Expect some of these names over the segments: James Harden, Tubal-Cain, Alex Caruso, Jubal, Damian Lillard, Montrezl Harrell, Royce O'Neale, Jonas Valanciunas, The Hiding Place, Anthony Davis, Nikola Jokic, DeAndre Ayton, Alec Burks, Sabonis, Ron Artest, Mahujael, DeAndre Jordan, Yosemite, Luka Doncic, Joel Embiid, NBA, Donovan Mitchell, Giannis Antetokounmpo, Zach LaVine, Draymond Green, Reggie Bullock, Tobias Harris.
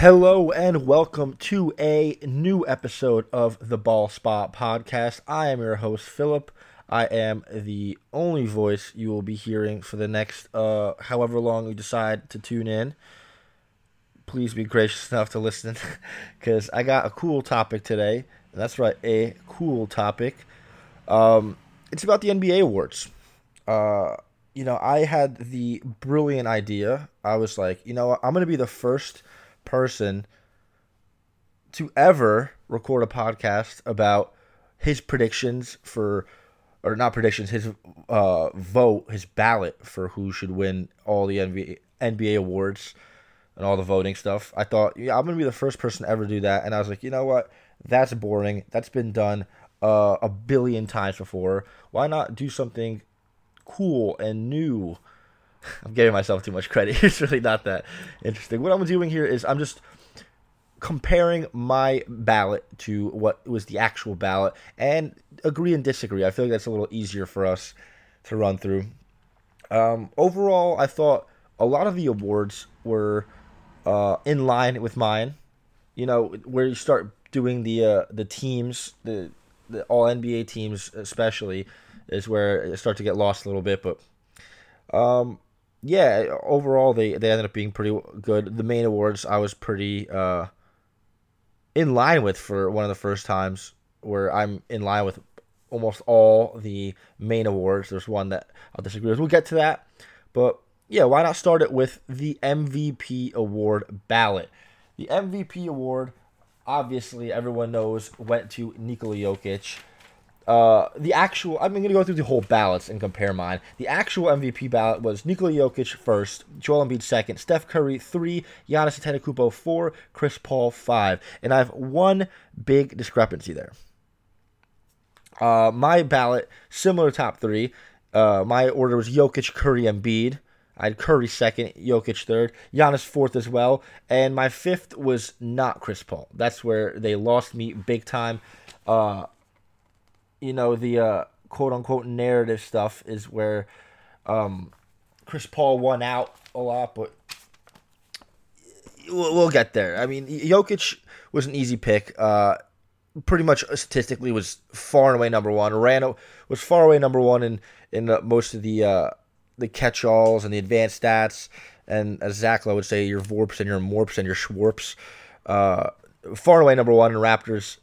Hello and welcome to a new episode of the Ball Spot Podcast. I am your host, Philip. I am the only voice you will be hearing for the next however long you decide to tune in. Please be gracious enough to listen because I got a cool topic today. That's right, a cool topic. It's about the NBA awards. I had the brilliant idea. I was like, I'm going to be the first person to ever record a podcast about his predictions for, or not predictions, his vote, his ballot for who should win all the NBA awards and all the voting stuff. I thought, I'm going to be the first person to ever do that. And I was like, you know what? That's boring. That's been done a billion times before. Why not do something cool and new? I'm giving myself too much credit. It's really not that interesting. What I'm doing here is I'm just comparing my ballot to what was the actual ballot and agree and disagree. I feel like that's a little easier for us to run through. Overall, I thought a lot of the awards were in line with mine. You know, where you start doing the teams, the all NBA teams especially, is where it starts to get lost a little bit, but overall, they ended up being pretty good. The main awards I was pretty in line with for one of the first times where I'm in line with almost all the main awards. There's one that I'll disagree with. We'll get to that. But, yeah, why not start it with the MVP award ballot? The MVP award, obviously, everyone knows, went to Nikola Jokic. I'm going to go through the whole ballots and compare mine. The actual MVP ballot was Nikola Jokic first, Joel Embiid second, Steph Curry 3, Giannis Antetokounmpo 4, Chris Paul 5. And I have one big discrepancy there. My ballot, similar top three, my order was Jokic, Curry, Embiid. I had Curry second, Jokic third, Giannis fourth as well. And my fifth was not Chris Paul. That's where they lost me big time. The quote-unquote narrative stuff is where Chris Paul won out a lot, but we'll get there. I mean, Jokic was an easy pick. Pretty much statistically was far and away number one. Randle was far away number one in most of the catch-alls and the advanced stats. And as Zach LaVine would say, your vorps and your morps and your schwarps. Far and away number one in Raptors.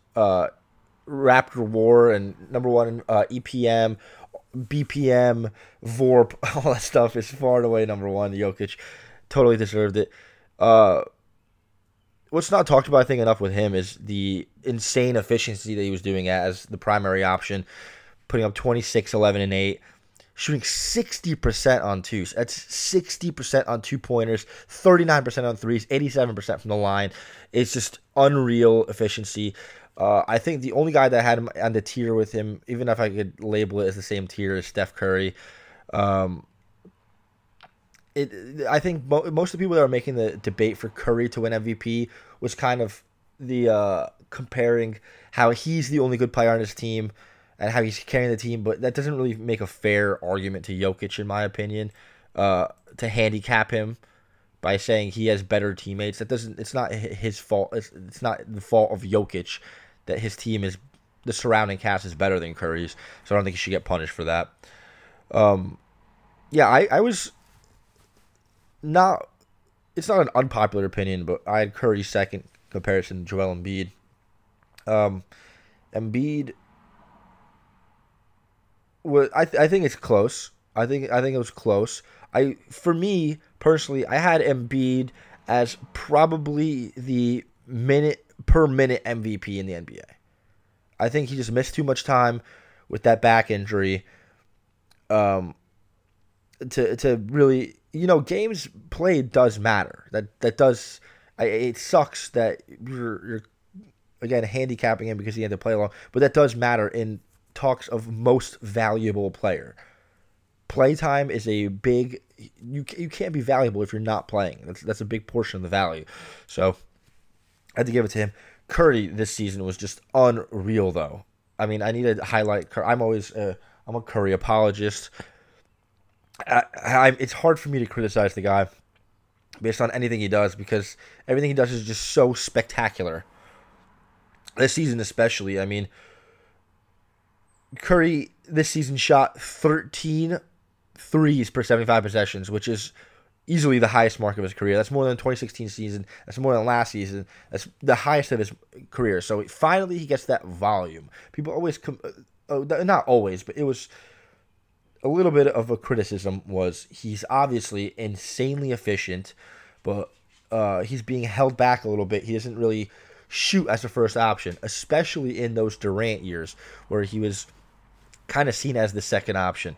Raptor War and number one in EPM, BPM, VORP, all that stuff is far and away number one. Jokic totally deserved it. What's not talked about, I think, enough with him is the insane efficiency that he was doing as the primary option, putting up 26, 11, and 8, shooting 60% on twos. That's 60% on two-pointers, 39% on threes, 87% from the line. It's just unreal efficiency. I think the only guy that had him on the tier with him, even if I could label it as the same tier as Steph Curry, I think most of the people that are making the debate for Curry to win MVP was kind of the comparing how he's the only good player on his team and how he's carrying the team, but that doesn't really make a fair argument to Jokic, in my opinion, to handicap him by saying he has better teammates. It's not his fault. It's not the fault of Jokic that his team is, the surrounding cast is better than Curry's, so I don't think he should get punished for that. I was not, it's not an unpopular opinion, but I had Curry second comparison to Joel Embiid. Embiid, well, I think it's close. I think it was close. For me, personally, I had Embiid as probably the minute-per-minute MVP in the NBA. I think he just missed too much time with that back injury to really... games played does matter. That does... It sucks that you're again, handicapping him because he had to play long, but that does matter in talks of most valuable player. Playtime is a big... You can't be valuable if you're not playing. That's a big portion of the value. So I had to give it to him. Curry this season was just unreal, though. I mean, I need to highlight Curry. I'm a Curry apologist. It's hard for me to criticize the guy. based on anything he does, because everything he does is just so spectacular. This season especially, I mean, Curry this season shot 13 threes per 75 possessions, which is easily the highest mark of his career. That's more than the 2016 season. That's more than last season. That's the highest of his career. So finally he gets that volume. People always, not always, but it was a little bit of a criticism was he's obviously insanely efficient, but he's being held back a little bit. He doesn't really shoot as a first option, especially in those Durant years where he was kind of seen as the second option.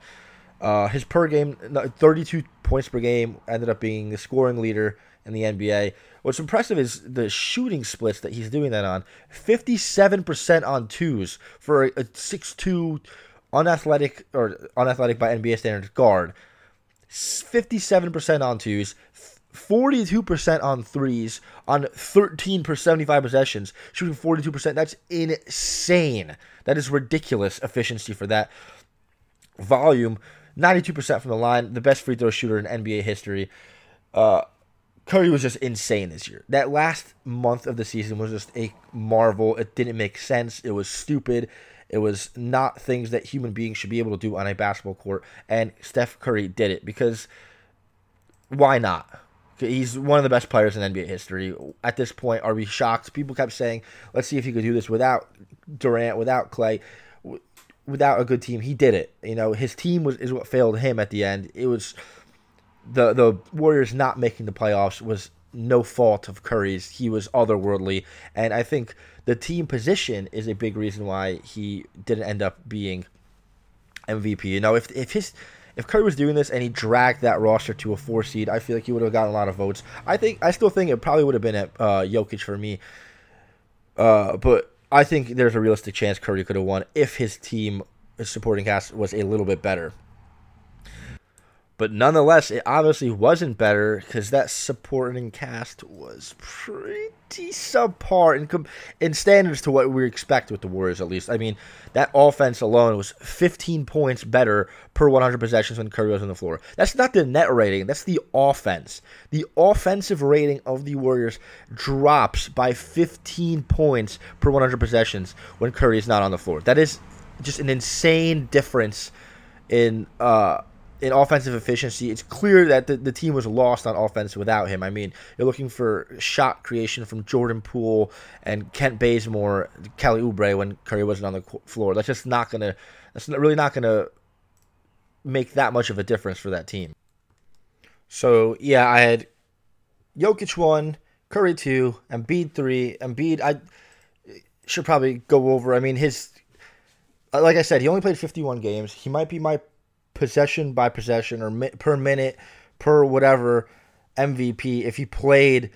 His per game, 32 points per game, ended up being the scoring leader in the NBA. What's impressive is the shooting splits that he's doing that on. 57% on twos for a 6'2", unathletic by NBA standards guard. 57% on twos, 42% on threes, on 13 per 75 possessions, shooting 42%. That's insane. That is ridiculous efficiency for that volume. 92% from the line, the best free throw shooter in NBA history. Curry was just insane this year. That last month of the season was just a marvel. It didn't make sense. It was stupid. It was not things that human beings should be able to do on a basketball court. And Steph Curry did it because why not? He's one of the best players in NBA history. At this point, are we shocked? People kept saying, let's see if he could do this without Durant, without Clay, without a good team. He did it. You know, his team is what failed him at the end. It was the Warriors not making the playoffs was no fault of Curry's. He was otherworldly, and I think the team position is a big reason why he didn't end up being MVP. You know, if Curry was doing this and he dragged that roster to a 4 seed, I feel like he would have gotten a lot of votes. I still think it probably would have been at Jokic for me. But I think there's a realistic chance Curry could have won if his supporting cast was a little bit better. But nonetheless, it obviously wasn't better because that supporting cast was pretty subpar in standards to what we expect with the Warriors, at least. I mean, that offense alone was 15 points better per 100 possessions when Curry was on the floor. That's not the net rating. That's the offense. The offensive rating of the Warriors drops by 15 points per 100 possessions when Curry is not on the floor. That is just an insane difference in offensive efficiency. It's clear that the team was lost on offense without him. I mean, you're looking for shot creation from Jordan Poole and Kent Bazemore, Kelly Oubre when Curry wasn't on the floor. That's really not gonna make that much of a difference for that team. So yeah, I had Jokic 1, Curry 2, Embiid 3. Embiid, I should probably go over. I mean, like I said, he only played 51 games. He might be my possession by possession or per minute per whatever MVP if he played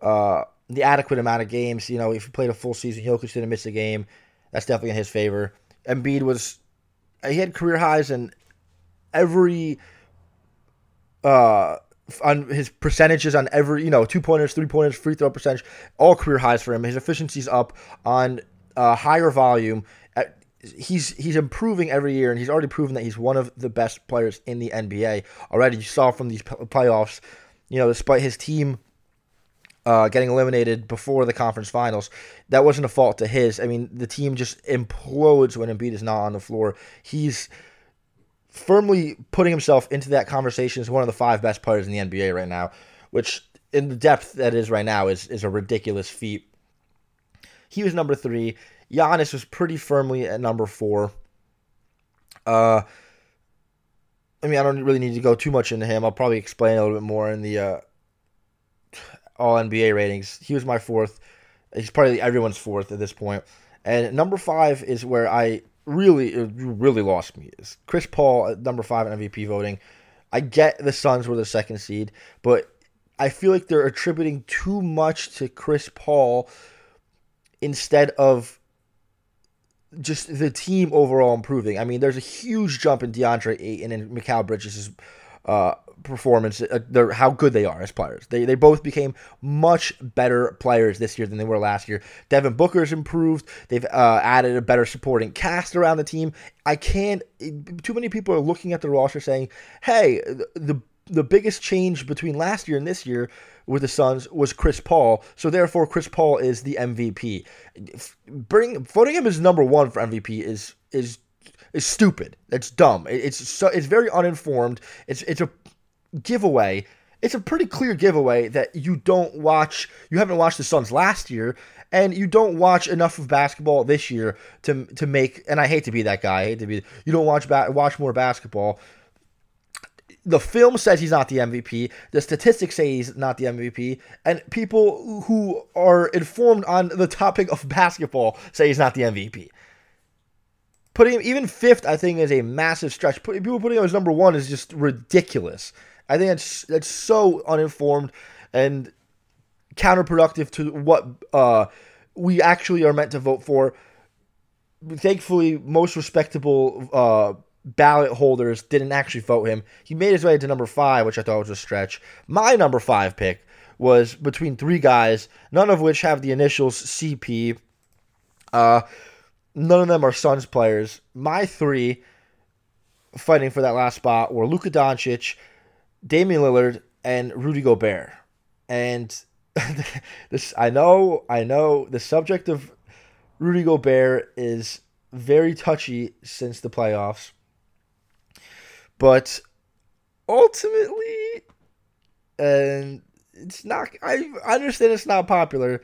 the adequate amount of games. You know, if he played a full season, Jokic didn't miss a game. That's definitely in his favor. Embiid had career highs in every on his percentages on every, you know, 2-pointers, 3-pointers, free throw percentage, all career highs for him. His efficiency's up on higher volume. He's improving every year, and he's already proven that he's one of the best players in the NBA already. You saw from these playoffs, you know, despite his team getting eliminated before the conference finals, that wasn't a fault to his. I mean, the team just implodes when Embiid is not on the floor. He's firmly putting himself into that conversation as one of the 5 best players in the NBA right now, which in the depth that is right now is a ridiculous feat. He was number 3. Giannis was pretty firmly at number 4. I mean, I don't really need to go too much into him. I'll probably explain a little bit more in the All-NBA ratings. He was my 4th. He's probably everyone's 4th at this point. And number 5 is where it really lost me. It's Chris Paul at number 5 in MVP voting. I get the Suns were the 2nd seed, but I feel like they're attributing too much to Chris Paul instead of just the team overall improving. I mean, there's a huge jump in DeAndre Ayton and Mikal Bridges' performance, how good they are as players. They both became much better players this year than they were last year. Devin Booker's improved. They've added a better supporting cast around the team. Too many people are looking at the roster saying, hey, the the biggest change between last year and this year with the Suns was Chris Paul. So therefore, Chris Paul is the MVP. Voting him as number one for MVP is stupid. That's dumb. It's very uninformed. It's a giveaway. It's a pretty clear giveaway that you haven't watched the Suns last year, and you don't watch enough of basketball this year to make, and I hate to be that guy, you don't watch more basketball. The film says he's not the MVP, the statistics say he's not the MVP, and people who are informed on the topic of basketball say he's not the MVP. Putting him even fifth, I think, is a massive stretch. People putting him as number one is just ridiculous. I think that's so uninformed and counterproductive to what we actually are meant to vote for. Thankfully, most respectable ballot holders didn't actually vote him. He made his way to number five, which I thought was a stretch. My number five pick was between three guys, none of which have the initials CP. None of them are Suns players. My three fighting for that last spot were Luka Doncic, Damian Lillard, and Rudy Gobert. And I know the subject of Rudy Gobert is very touchy since the playoffs. But ultimately, and I understand it's not popular,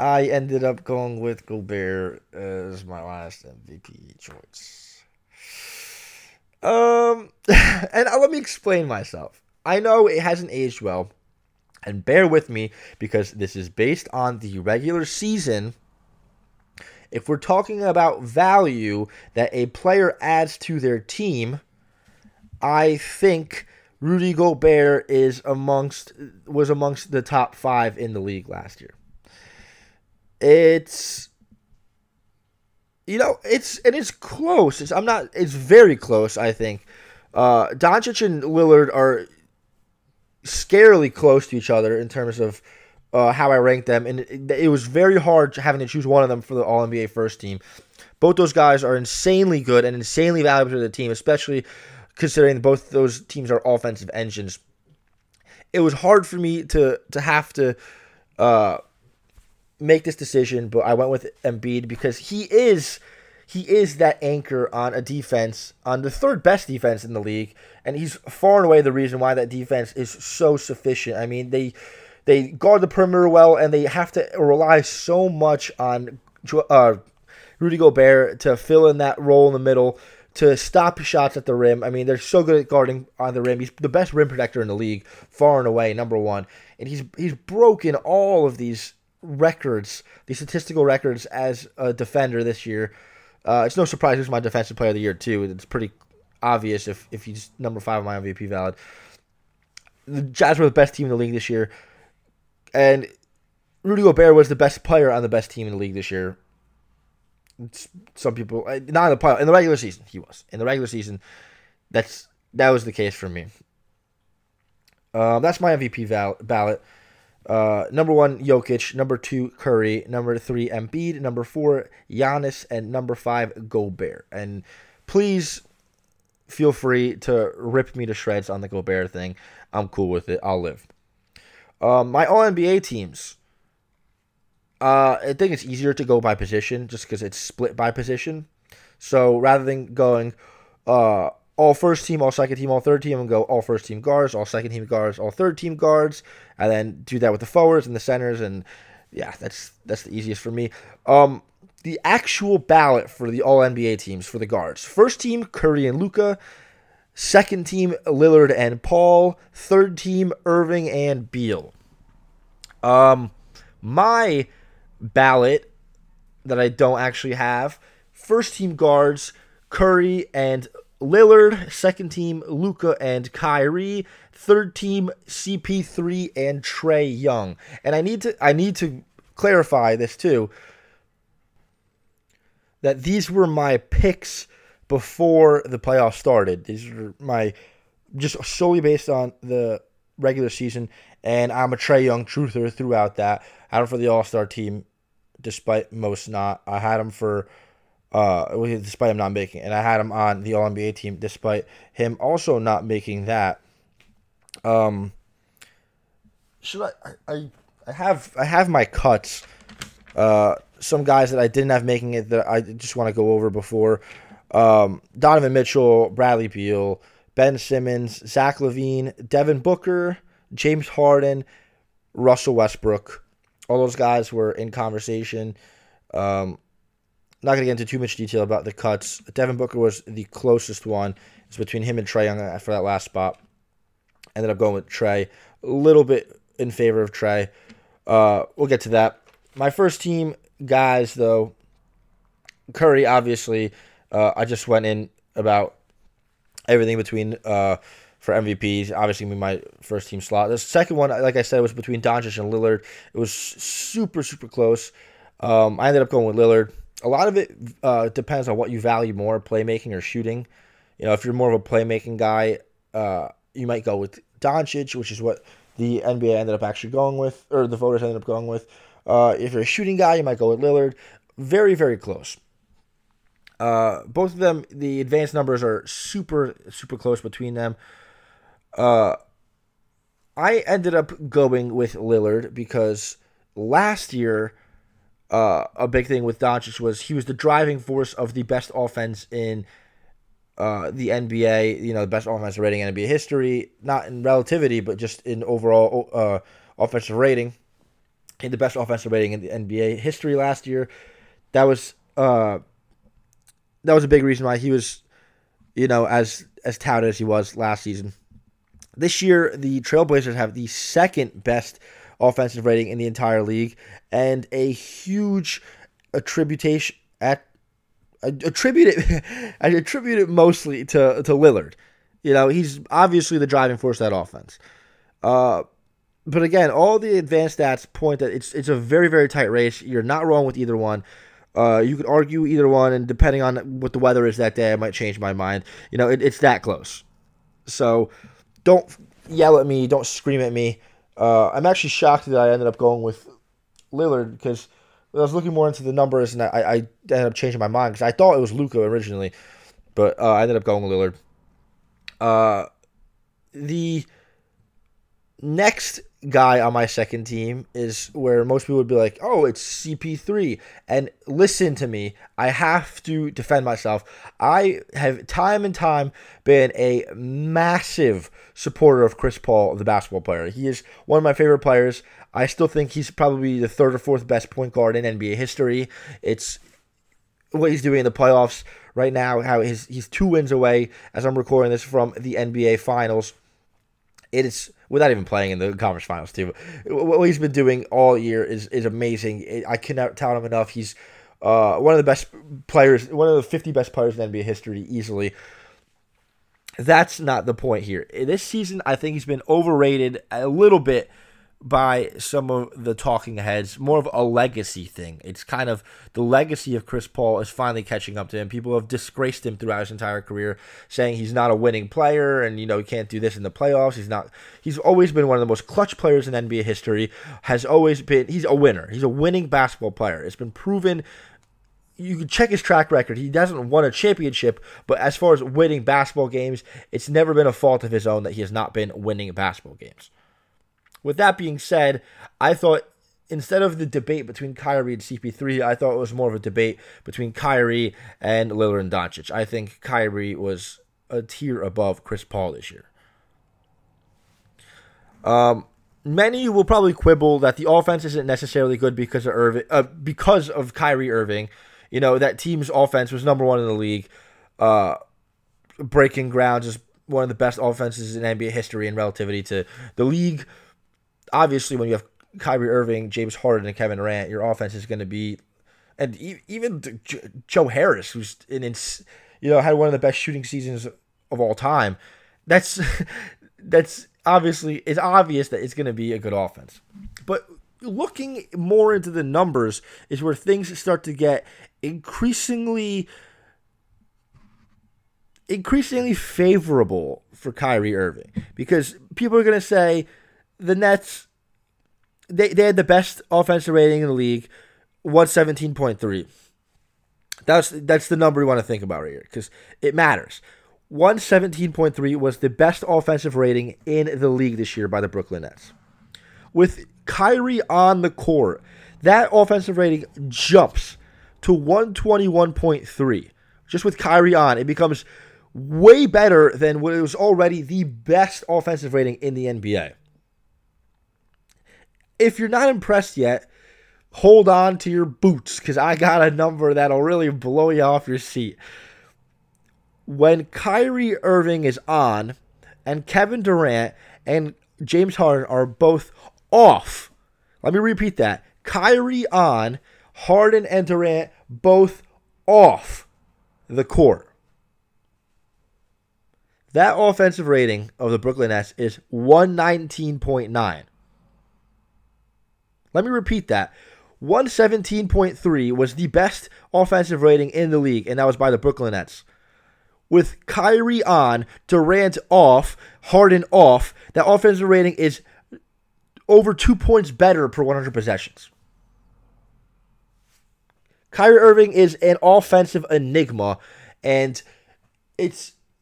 I ended up going with Gobert as my last MVP choice. And let me explain myself. I know it hasn't aged well, and bear with me because this is based on the regular season. If we're talking about value that a player adds to their team, I think Rudy Gobert was amongst the top five in the league last year. It's close. It's very close, I think. Doncic and Lillard are scarily close to each other in terms of how I ranked them, and it was very hard having to choose one of them for the All-NBA first team. Both those guys are insanely good and insanely valuable to the team, especially considering both those teams are offensive engines. It was hard for me to have to make this decision, but I went with Embiid because he is that anchor on a defense, on the third best defense in the league, and he's far and away the reason why that defense is so sufficient. I mean, they guard the perimeter well, and they have to rely so much on Rudy Gobert to fill in that role in the middle, to stop shots at the rim. I mean, they're so good at guarding on the rim. He's the best rim protector in the league, far and away, number one. And he's broken all of these records, the statistical records as a defender this year. It's no surprise he's my defensive player of the year too. It's pretty obvious if he's number five on my MVP ballot. The Jazz were the best team in the league this year, and Rudy Gobert was the best player on the best team in the league this year. Some people, not in the playoff, in the regular season, he was. In the regular season, that was the case for me. That's my MVP ballot. Number one, Jokic. Number two, Curry. Number three, Embiid. Number four, Giannis. And number five, Gobert. And please feel free to rip me to shreds on the Gobert thing. I'm cool with it. I'll live. My All-NBA teams. I think it's easier to go by position just because it's split by position. So rather than going all first team, all second team, all third team, and go all first team guards, all second team guards, all third team guards, and then do that with the forwards and the centers, and yeah, that's the easiest for me. The actual ballot for the All-NBA teams for the guards. First team, Curry and Luka. Second team, Lillard and Paul. Third team, Irving and Beal. My ballot that I don't actually have, first team guards, Curry and Lillard, second team, Luka and Kyrie, third team, CP3 and Trae Young. And I need to clarify this too, that these were my picks before the playoffs started. These were my, just solely based on the regular season, and I'm a Trae Young truther throughout that. I had him for the All-Star team, despite most not. I had him for despite him not making it. And I had him on the All-NBA team despite him also not making that. Should I have my cuts. Some guys that I didn't have making it that I just want to go over before. Donovan Mitchell, Bradley Beal, Ben Simmons, Zach LaVine, Devin Booker, James Harden, Russell Westbrook. All those guys were in conversation. Not going to get into too much detail about the cuts. Devin Booker was the closest one. It's between him and Trae Young for that last spot. Ended up going with Trae. A little bit in favor of Trae. We'll get to that. My first team guys, though, Curry, obviously. I just went in about everything between for MVPs. Obviously, my first team slot. The second one, like I said, was between Doncic and Lillard. It was super, super close. I ended up going with Lillard. A lot of it depends on what you value more, playmaking or shooting. You know, if you're more of a playmaking guy, you might go with Doncic, which is what the NBA ended up actually going with, or the voters ended up going with. If you're a shooting guy, you might go with Lillard. Very, very close. Both of them, the advanced numbers are super, super close between them. I ended up going with Lillard because last year, a big thing with Doncic was he was the driving force of the best offense in the NBA, you know, the best offensive rating in NBA history, not in relativity, but just in overall offensive rating. He had the best offensive rating in the NBA history last year. That was a big reason why he was, you know, as touted as he was last season. This year, the Trailblazers have the second best offensive rating in the entire league, and a huge attribution I attribute it mostly to Lillard. You know, he's obviously the driving force of that offense. But again, all the advanced stats point that it's a very, very tight race. You're not wrong with either one. You could argue either one, and depending on what the weather is that day, I might change my mind. You know, it's that close. So don't yell at me. Don't scream at me. I'm actually shocked that I ended up going with Lillard because I was looking more into the numbers, and I ended up changing my mind because I thought it was Luka originally, but I ended up going with Lillard. The next guy on my second team is where most people would be like, oh, it's CP3. And listen to me, I have to defend myself. I have time and time been a massive supporter of Chris Paul, the basketball player. He is one of my favorite players. I still think he's probably the third or fourth best point guard in NBA history. It's what he's doing in the playoffs right now, how he's 2 wins away, as I'm recording this, from the NBA Finals. It is, without even playing in the conference finals too, what he's been doing all year is amazing. I cannot tout him enough. He's one of the best players, one of the 50 best players in NBA history easily. That's not the point here. This season, I think he's been overrated a little bit by some of the talking heads, more of a legacy thing. It's kind of the legacy of Chris Paul is finally catching up to him. People have disgraced him throughout his entire career, saying he's not a winning player and, you know, he can't do this in the playoffs. He's always been one of the most clutch players in NBA history, has always been. He's a winner. He's a winning basketball player. It's been proven. You can check his track record. He doesn't won a championship, but as far as winning basketball games, it's never been a fault of his own that he has not been winning basketball games. With that being said, I thought instead of the debate between Kyrie and CP3, I thought it was more of a debate between Kyrie and Lillard and Doncic. I think Kyrie was a tier above Chris Paul this year. Many will probably quibble that the offense isn't necessarily good because of Kyrie Irving. You know, that team's offense was number one in the league. Breaking ground is one of the best offenses in NBA history in relativity to the league. Obviously, when you have Kyrie Irving, James Harden, and Kevin Durant, your offense is going to be, and even Joe Harris, who's had one of the best shooting seasons of all time. That's obviously, it's obvious that it's going to be a good offense. But looking more into the numbers is where things start to get increasingly favorable for Kyrie Irving, because people are going to say, the Nets, they had the best offensive rating in the league, 117.3. That's the number you want to think about right here because it matters. 117.3 was the best offensive rating in the league this year by the Brooklyn Nets. With Kyrie on the court, that offensive rating jumps to 121.3. Just with Kyrie on, it becomes way better than what it was already the best offensive rating in the NBA. If you're not impressed yet, hold on to your boots, because I got a number that'll really blow you off your seat. When Kyrie Irving is on, and Kevin Durant and James Harden are both off. Let me repeat that. Kyrie on, Harden and Durant both off the court. That offensive rating of the Brooklyn Nets is 119.9. Let me repeat that. 117.3 was the best offensive rating in the league, and that was by the Brooklyn Nets. With Kyrie on, Durant off, Harden off, that offensive rating is over 2 points better per 100 possessions. Kyrie Irving is an offensive enigma, and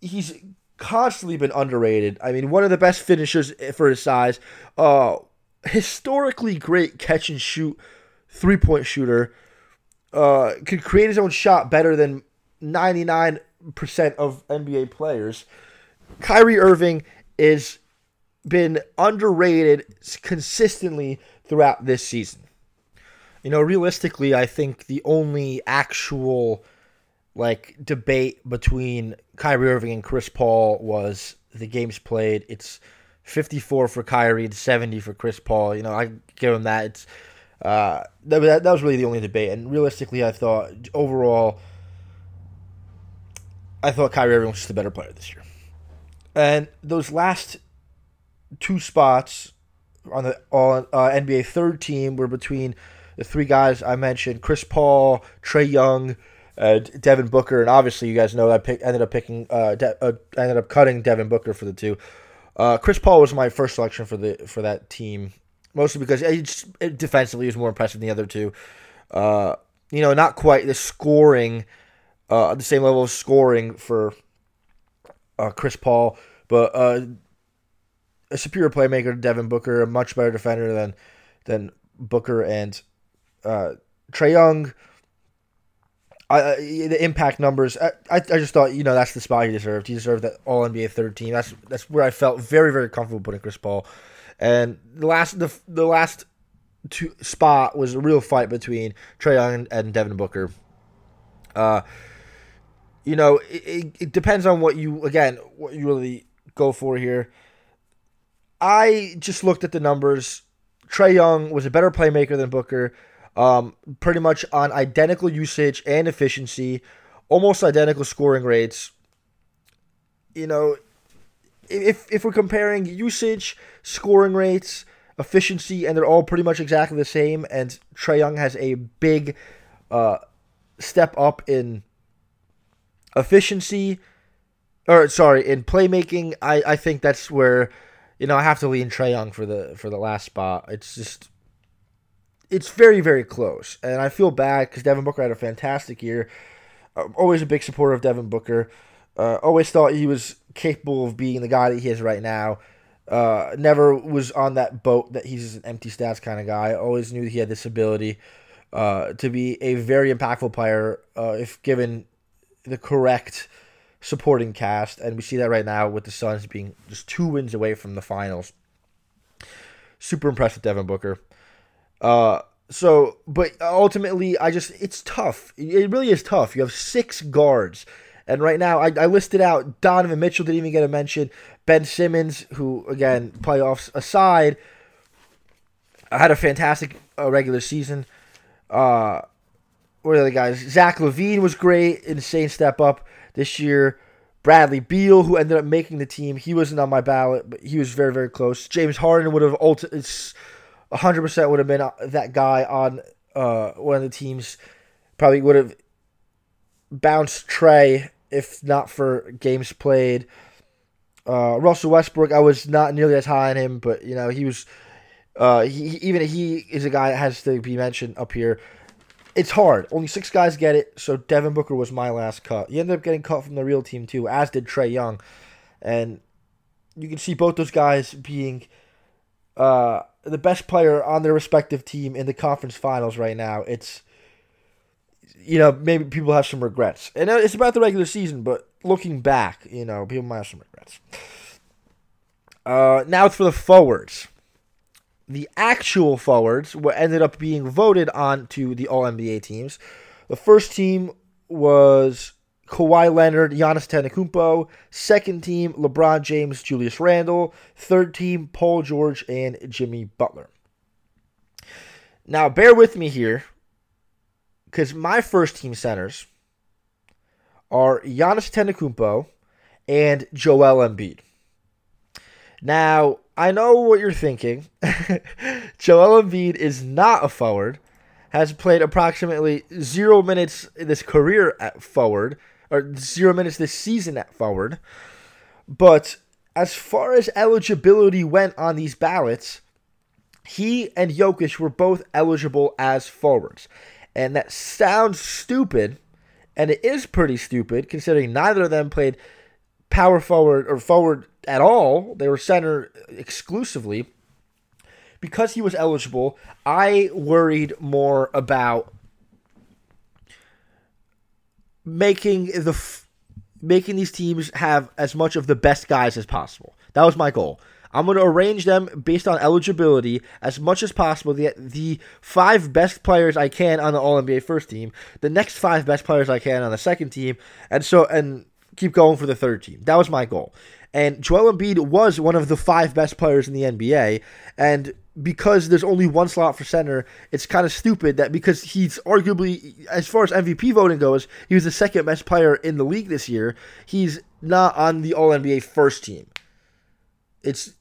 he's constantly been underrated. I mean, one of the best finishers for his size. Historically great catch-and-shoot three-point shooter. Could create his own shot better than 99% of NBA players. Kyrie Irving has been underrated consistently throughout this season. You know, realistically, I think the only actual debate between Kyrie Irving and Chris Paul was the games played. It's 54 for Kyrie and 70 for Chris Paul. You know, I give him that. It's that was really the only debate. And realistically, I thought overall, Kyrie Irving was just the better player this year. And those last two spots on the NBA third team were between the three guys I mentioned: Chris Paul, Trae Young, Devin Booker. And obviously, you guys know that I ended up picking, ended up cutting Devin Booker for the two. Chris Paul was my first selection for that team, mostly because defensively he was more impressive than the other two. You know, not quite the scoring, the same level of scoring for Chris Paul, but a superior playmaker to Devin Booker, a much better defender than Booker and Trae Young. The impact numbers, I just thought, you know, that's the spot he deserved. He deserved that All-NBA third team. That's where I felt very, very comfortable putting Chris Paul. And the last two spot was a real fight between Trae Young and Devin Booker. You know, it depends on what you really go for here. I just looked at the numbers. Trae Young was a better playmaker than Booker. Pretty much on identical usage and efficiency, almost identical scoring rates. You know, if we're comparing usage, scoring rates, efficiency, and they're all pretty much exactly the same, and Trae Young has a big step up in efficiency, in playmaking, I think that's where, you know, I have to lean Trae Young for the last spot. It's just... it's very, very close, and I feel bad because Devin Booker had a fantastic year. I'm always a big supporter of Devin Booker. Always thought he was capable of being the guy that he is right now. Never was on that boat that he's an empty stats kind of guy. Always knew he had this ability to be a very impactful player if given the correct supporting cast, and we see that right now with the Suns being just 2 wins away from the finals. Super impressed with Devin Booker. But ultimately, it's tough. It really is tough. You have 6 guards. And right now, I listed out Donovan Mitchell, didn't even get a mention. Ben Simmons, who, again, playoffs aside, had a fantastic regular season. What are the other guys? Zach LaVine was great. Insane step up this year. Bradley Beal, who ended up making the team. He wasn't on my ballot, but he was very, very close. James Harden would have 100% would have been that guy on one of the teams. Probably would have bounced Trae if not for games played. Russell Westbrook, I was not nearly as high on him, but you know he was. He is a guy that has to be mentioned up here. It's hard. Only six guys get it, so Devin Booker was my last cut. He ended up getting cut from the real team, too, as did Trae Young. And you can see both those guys being the best player on their respective team in the conference finals right now. It's, you know, maybe people have some regrets. And it's about the regular season, but looking back, you know, people might have some regrets. Now it's for the forwards. The actual forwards were ended up being voted on to the All-NBA teams. The first team was Kawhi Leonard, Giannis Antetokounmpo. Second team, LeBron James, Julius Randle. Third team, Paul George and Jimmy Butler. Now, bear with me here, because my first team centers are Giannis Antetokounmpo and Joel Embiid. Now, I know what you're thinking. Joel Embiid is not a forward, has played approximately 0 minutes this career at forward, or 0 minutes this season at forward. But as far as eligibility went on these ballots, he and Jokic were both eligible as forwards. And that sounds stupid, and it is pretty stupid, considering neither of them played power forward or forward at all. They were center exclusively. Because he was eligible, I worried more about making these teams have as much of the best guys as possible. That was my goal. I'm going to arrange them based on eligibility as much as possible. The five best players I can on the All-NBA first team, the next five best players I can on the second team, and keep going for the third team. That was my goal. And Joel Embiid was one of the five best players in the NBA. And because there's only one slot for center, it's kind of stupid that because he's arguably, as far as MVP voting goes, he was the second best player in the league this year, he's not on the All-NBA first team. It's,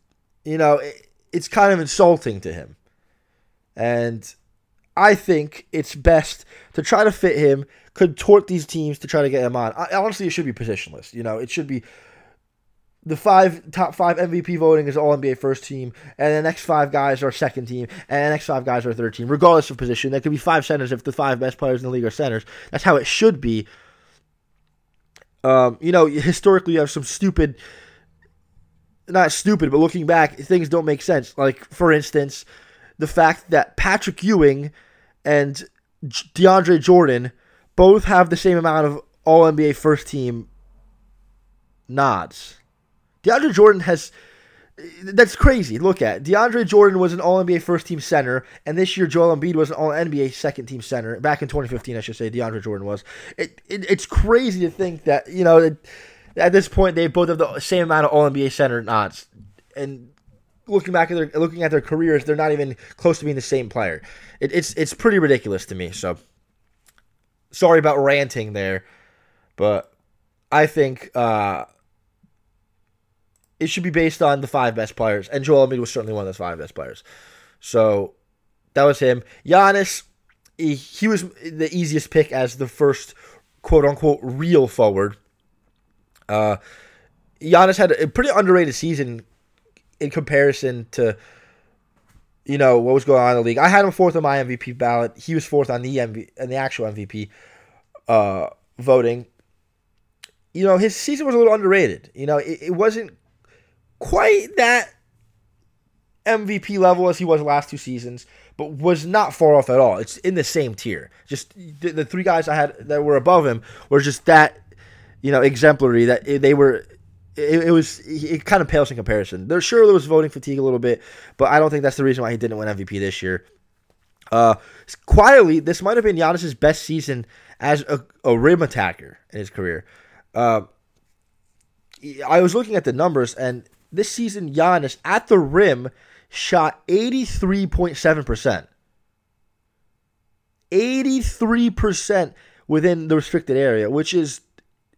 you know, it's kind of insulting to him. And I think it's best to try to fit him, contort these teams to try to get him on. Honestly, it should be positionless. You know, it should be the top five MVP voting is All-NBA first team, and the next five guys are second team, and the next five guys are third team, regardless of position. There could be five centers if the five best players in the league are centers. That's how it should be. You know, historically, you have some stupid... Not stupid, but looking back, things don't make sense. Like, for instance, the fact that Patrick Ewing and DeAndre Jordan both have the same amount of All-NBA first team nods. DeAndre Jordan has... That's crazy. Look at it. DeAndre Jordan was an All-NBA first team center, and this year Joel Embiid was an All-NBA second team center. Back in 2015, I should say, DeAndre Jordan was. It's crazy to think that, you know... At this point, they both have the same amount of All-NBA center nods. And looking at their careers, they're not even close to being the same player. It's pretty ridiculous to me. So, sorry about ranting there. But I think it should be based on the five best players. And Joel Embiid was certainly one of those five best players. So, that was him. Giannis, he was the easiest pick as the first quote-unquote real forward. Giannis had a pretty underrated season in comparison to, you know, what was going on in the league. I had him fourth on my MVP ballot. He was fourth on the actual MVP voting. You know, his season was a little underrated. You know, it wasn't quite that MVP level as he was the last two seasons, but was not far off at all. It's in the same tier. Just the three guys I had that were above him were just that, you know, exemplary, that they were, it kind of pales in comparison. There was voting fatigue a little bit, but I don't think that's the reason why he didn't win MVP this year. Quietly, this might have been Giannis' best season as a rim attacker in his career. I was looking at the numbers, and this season, Giannis at the rim shot 83.7%. 83% within the restricted area, which is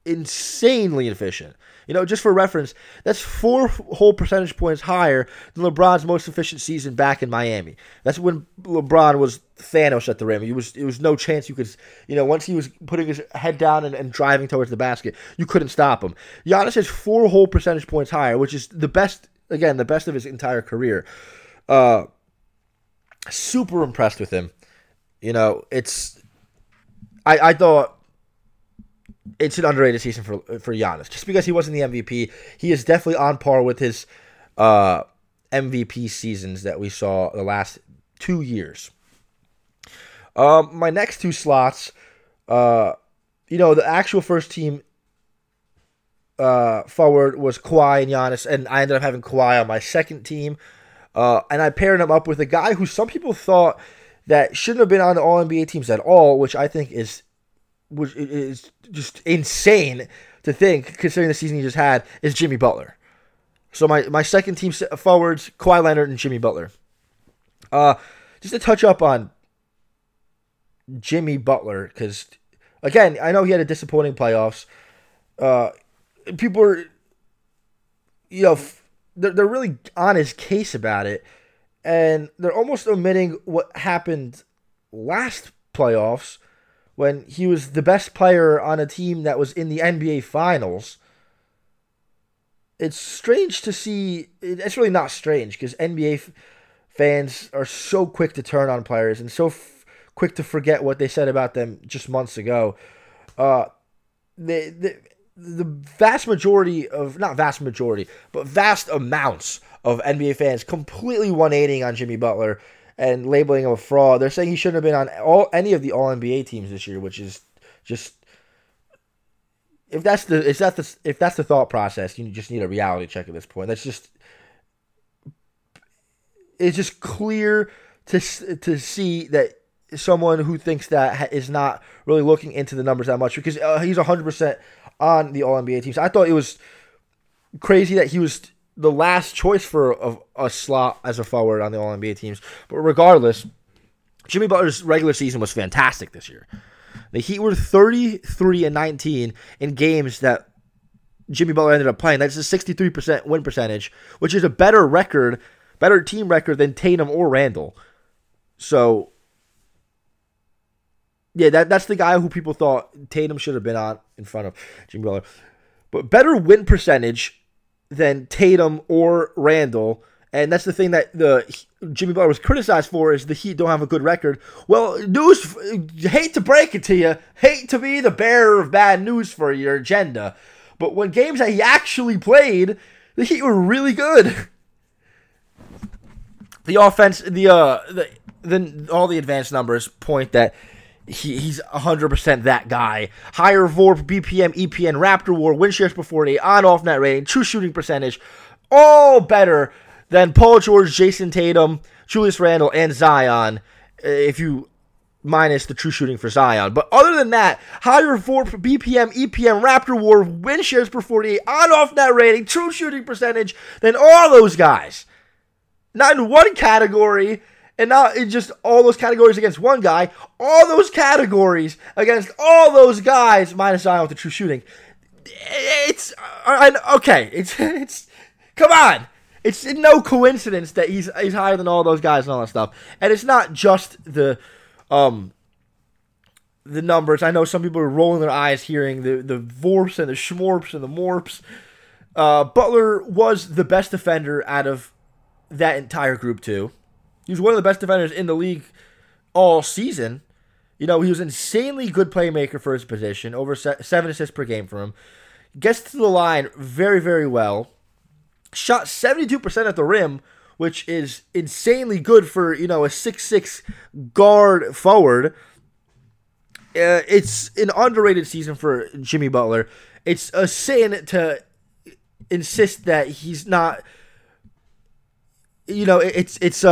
insanely efficient. You know, just for reference, that's 4 whole percentage points higher than LeBron's most efficient season back in Miami. That's when LeBron was Thanos at the rim. It was no chance you could, you know, once he was putting his head down and driving towards the basket, you couldn't stop him. Giannis is 4 whole percentage points higher, which is the best of his entire career. Super impressed with him. You know, it's I thought it's an underrated season for Giannis. Just because he wasn't the MVP, he is definitely on par with his MVP seasons that we saw the last 2 years. My next two slots, the actual first team forward was Kawhi and Giannis, and I ended up having Kawhi on my second team. And I paired him up with a guy who some people thought that shouldn't have been on the All-NBA teams at all, which I think is just insane to think, considering the season he just had, is Jimmy Butler. So my second team forwards, Kawhi Leonard and Jimmy Butler. Just to touch up on Jimmy Butler, because, again, I know he had a disappointing playoffs. People are, they're really on his case about it, and they're almost omitting what happened last playoffs when he was the best player on a team that was in the NBA Finals. It's strange to see. It's really not strange, because NBA fans are so quick to turn on players and so quick to forget what they said about them just months ago. The vast majority of, not vast majority, but vast amounts of NBA fans completely 180ing on Jimmy Butler and labeling him a fraud. They're saying he shouldn't have been on any of the All-NBA teams this year, which is just, if that's the thought process, you just need a reality check at this point. That's just, it's just clear to see that someone who thinks that is not really looking into the numbers that much, because he's 100% on the All-NBA teams. I thought it was crazy that he was the last choice for a slot as a forward on the All-NBA teams. But regardless, Jimmy Butler's regular season was fantastic this year. The Heat were 33-19 in games that Jimmy Butler ended up playing. That's a 63% win percentage, which is a better team record than Tatum or Randle. So, yeah, that's the guy who people thought Tatum should have been on in front of Jimmy Butler. But better win percentage than Tatum or Randle, and that's the thing that Jimmy Butler was criticized for, is the Heat don't have a good record. Well, news, hate to break it to you, hate to be the bearer of bad news for your agenda, but when games that he actually played, the Heat were really good. The offense, all the advanced numbers point that he's 100% that guy. Higher VORP, BPM, EPN, Raptor WAR, win shares before day, on-off net rating, true shooting percentage, all better than Paul George, Jason Tatum, Julius Randle, and Zion, if you minus the true shooting for Zion. But other than that, higher VORP, BPM, EPN, Raptor WAR, win shares before day, on-off net rating, true shooting percentage, than all those guys. Not in one category. And not just all those categories against one guy, all those categories against all those guys, minus Zion with the true shooting. Come on. It's no coincidence that he's higher than all those guys and all that stuff. And it's not just the numbers. I know some people are rolling their eyes hearing the vorps and the schmorps and the morps. Butler was the best defender out of that entire group too. He was one of the best defenders in the league all season. He was an insanely good playmaker for his position. Over 7 assists per game from him. Gets to the line very, very well. Shot 72% at the rim, which is insanely good for, a 6'6 guard forward. It's an underrated season for Jimmy Butler. It's a sin to insist that he's not... It's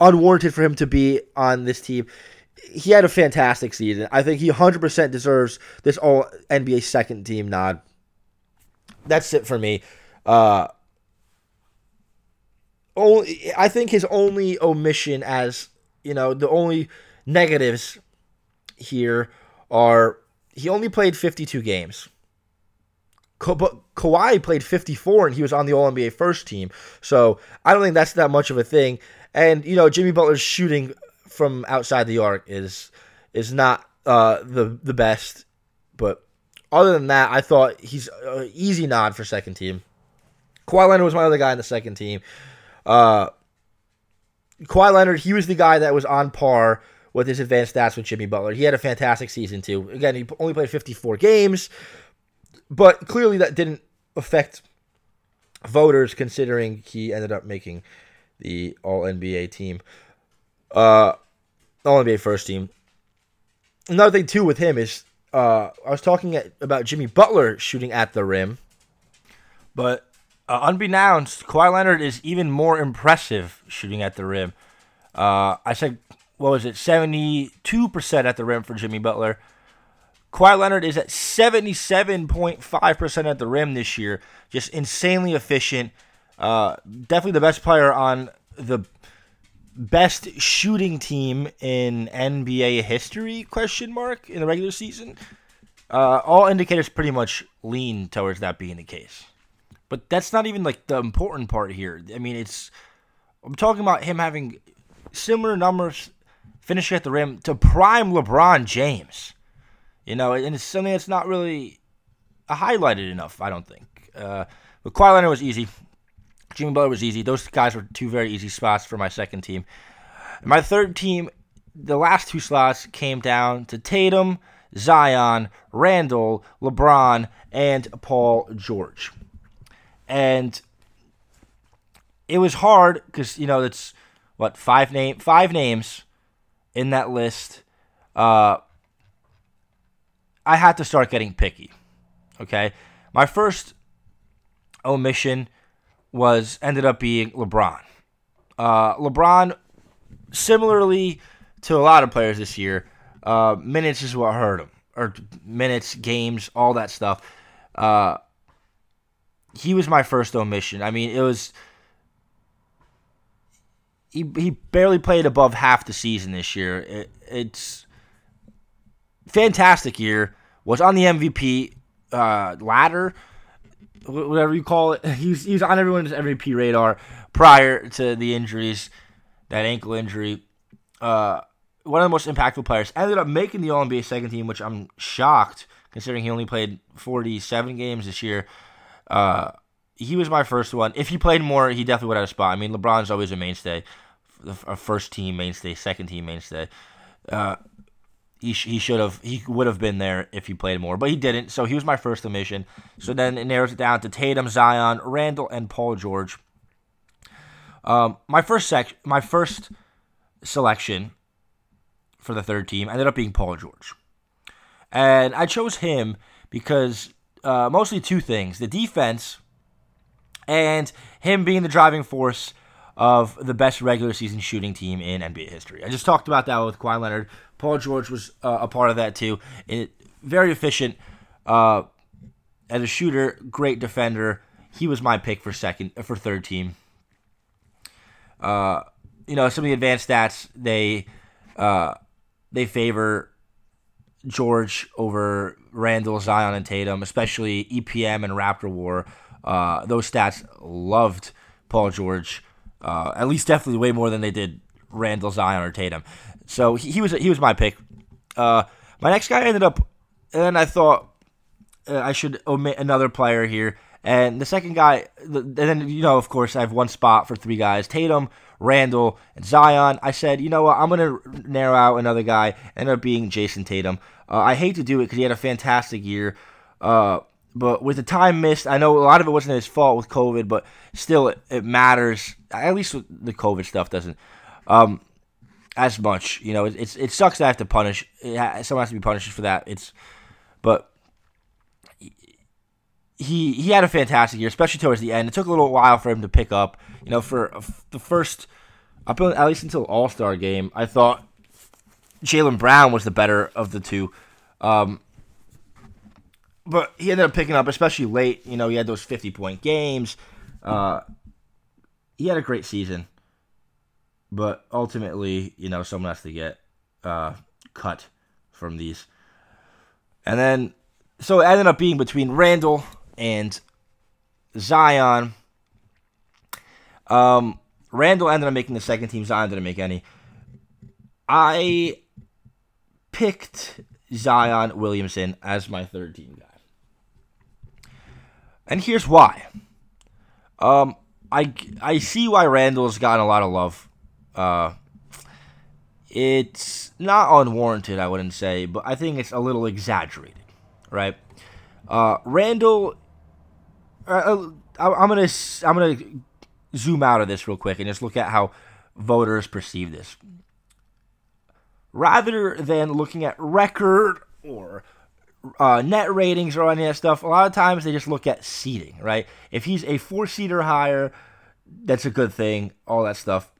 unwarranted for him to be on this team. He had a fantastic season. I think he 100% deserves this All-NBA second team nod. That's it for me. I think his only omission, as, the only negatives here are he only played 52 games. But Kawhi played 54, and he was on the All-NBA first team. So I don't think that's that much of a thing. And, Jimmy Butler's shooting from outside the arc is not the best. But other than that, I thought he's an easy nod for second team. Kawhi Leonard was my other guy in the second team. Kawhi Leonard, he was the guy that was on par with his advanced stats with Jimmy Butler. He had a fantastic season, too. Again, he only played 54 games, but clearly that didn't affect voters considering he ended up making the All-NBA team. All-NBA first team. Another thing, too, with him is I was talking about Jimmy Butler shooting at the rim, but unbeknownst, Kawhi Leonard is even more impressive shooting at the rim. I said, 72% at the rim for Jimmy Butler. Kawhi Leonard is at 77.5% at the rim this year. Just insanely efficient. Definitely the best player on the best shooting team in NBA history, in the regular season. All indicators pretty much lean towards that being the case. But that's not even like the important part here. I mean, I'm talking about him having similar numbers finishing at the rim to prime LeBron James. You know, and it's something that's not really highlighted enough, I don't think. But Kawhi Leonard was easy. Jimmy Butler was easy. Those guys were two very easy spots for my second team. My third team, the last two slots came down to Tatum, Zion, Randle, LeBron, and Paul George. And it was hard because, you know, that's, what, five names in that list. I had to start getting picky, okay? My first omission ended up being LeBron. LeBron, similarly to a lot of players this year, minutes is what hurt him. Or minutes, games, all that stuff. He was my first omission. I mean, it was... He barely played above half the season this year. It's... fantastic year, was on the MVP ladder, whatever you call it. He was on everyone's MVP radar prior to the injuries, that ankle injury. One of the most impactful players. Ended up making the All-NBA second team, which I'm shocked, considering he only played 47 games this year. He was my first one. If he played more, he definitely would have a spot. I mean, LeBron's always a mainstay, a first-team mainstay, second-team mainstay. He would have been there if he played more, but he didn't, so he was my first omission. So then it narrows it down to Tatum, Zion, Randle, and Paul George. My first selection for the third team ended up being Paul George. And I chose him because mostly two things, the defense and him being the driving force of the best regular season shooting team in NBA history. I just talked about that with Kawhi Leonard. Paul George was a part of that too. Very efficient as a shooter, great defender. He was my pick for third team. You know, some of the advanced stats they favor George over Randle, Zion, and Tatum, especially EPM and Raptor WAR. Those stats loved Paul George. At least definitely way more than they did Randle, Zion, or Tatum. So he was my pick. My next guy ended up, and I thought I should omit another player here. And the second guy, and then, you know, of course, I have one spot for three guys, Tatum, Randle, and Zion. I said, you know what, I'm going to narrow out another guy. Ended up being Jason Tatum. I hate to do it because he had a fantastic year. But with the time missed, I know a lot of it wasn't his fault with COVID, but still it matters. At least the COVID stuff doesn't as much. You know, it sucks that I have to punish. Someone has to be punished for that. But he had a fantastic year, especially towards the end. It took a little while for him to pick up. You know, for the first, up at least until All-Star game, I thought Jaylen Brown was the better of the two. But he ended up picking up, especially late. You know, he had those 50-point games. He had a great season. But ultimately, you know, someone has to get cut from these. And then, so it ended up being between Randle and Zion. Randle ended up making the second team. Zion didn't make any. I picked Zion Williamson as my third team guy. And here's why. I see why Randle's gotten a lot of love. It's not unwarranted, I wouldn't say, but I think it's a little exaggerated, right? Randle, I'm gonna zoom out of this real quick and just look at how voters perceive this. Rather than looking at record or net ratings or any of that stuff, a lot of times they just look at seeding, right? If he's a four-seed higher, that's a good thing, all that stuff.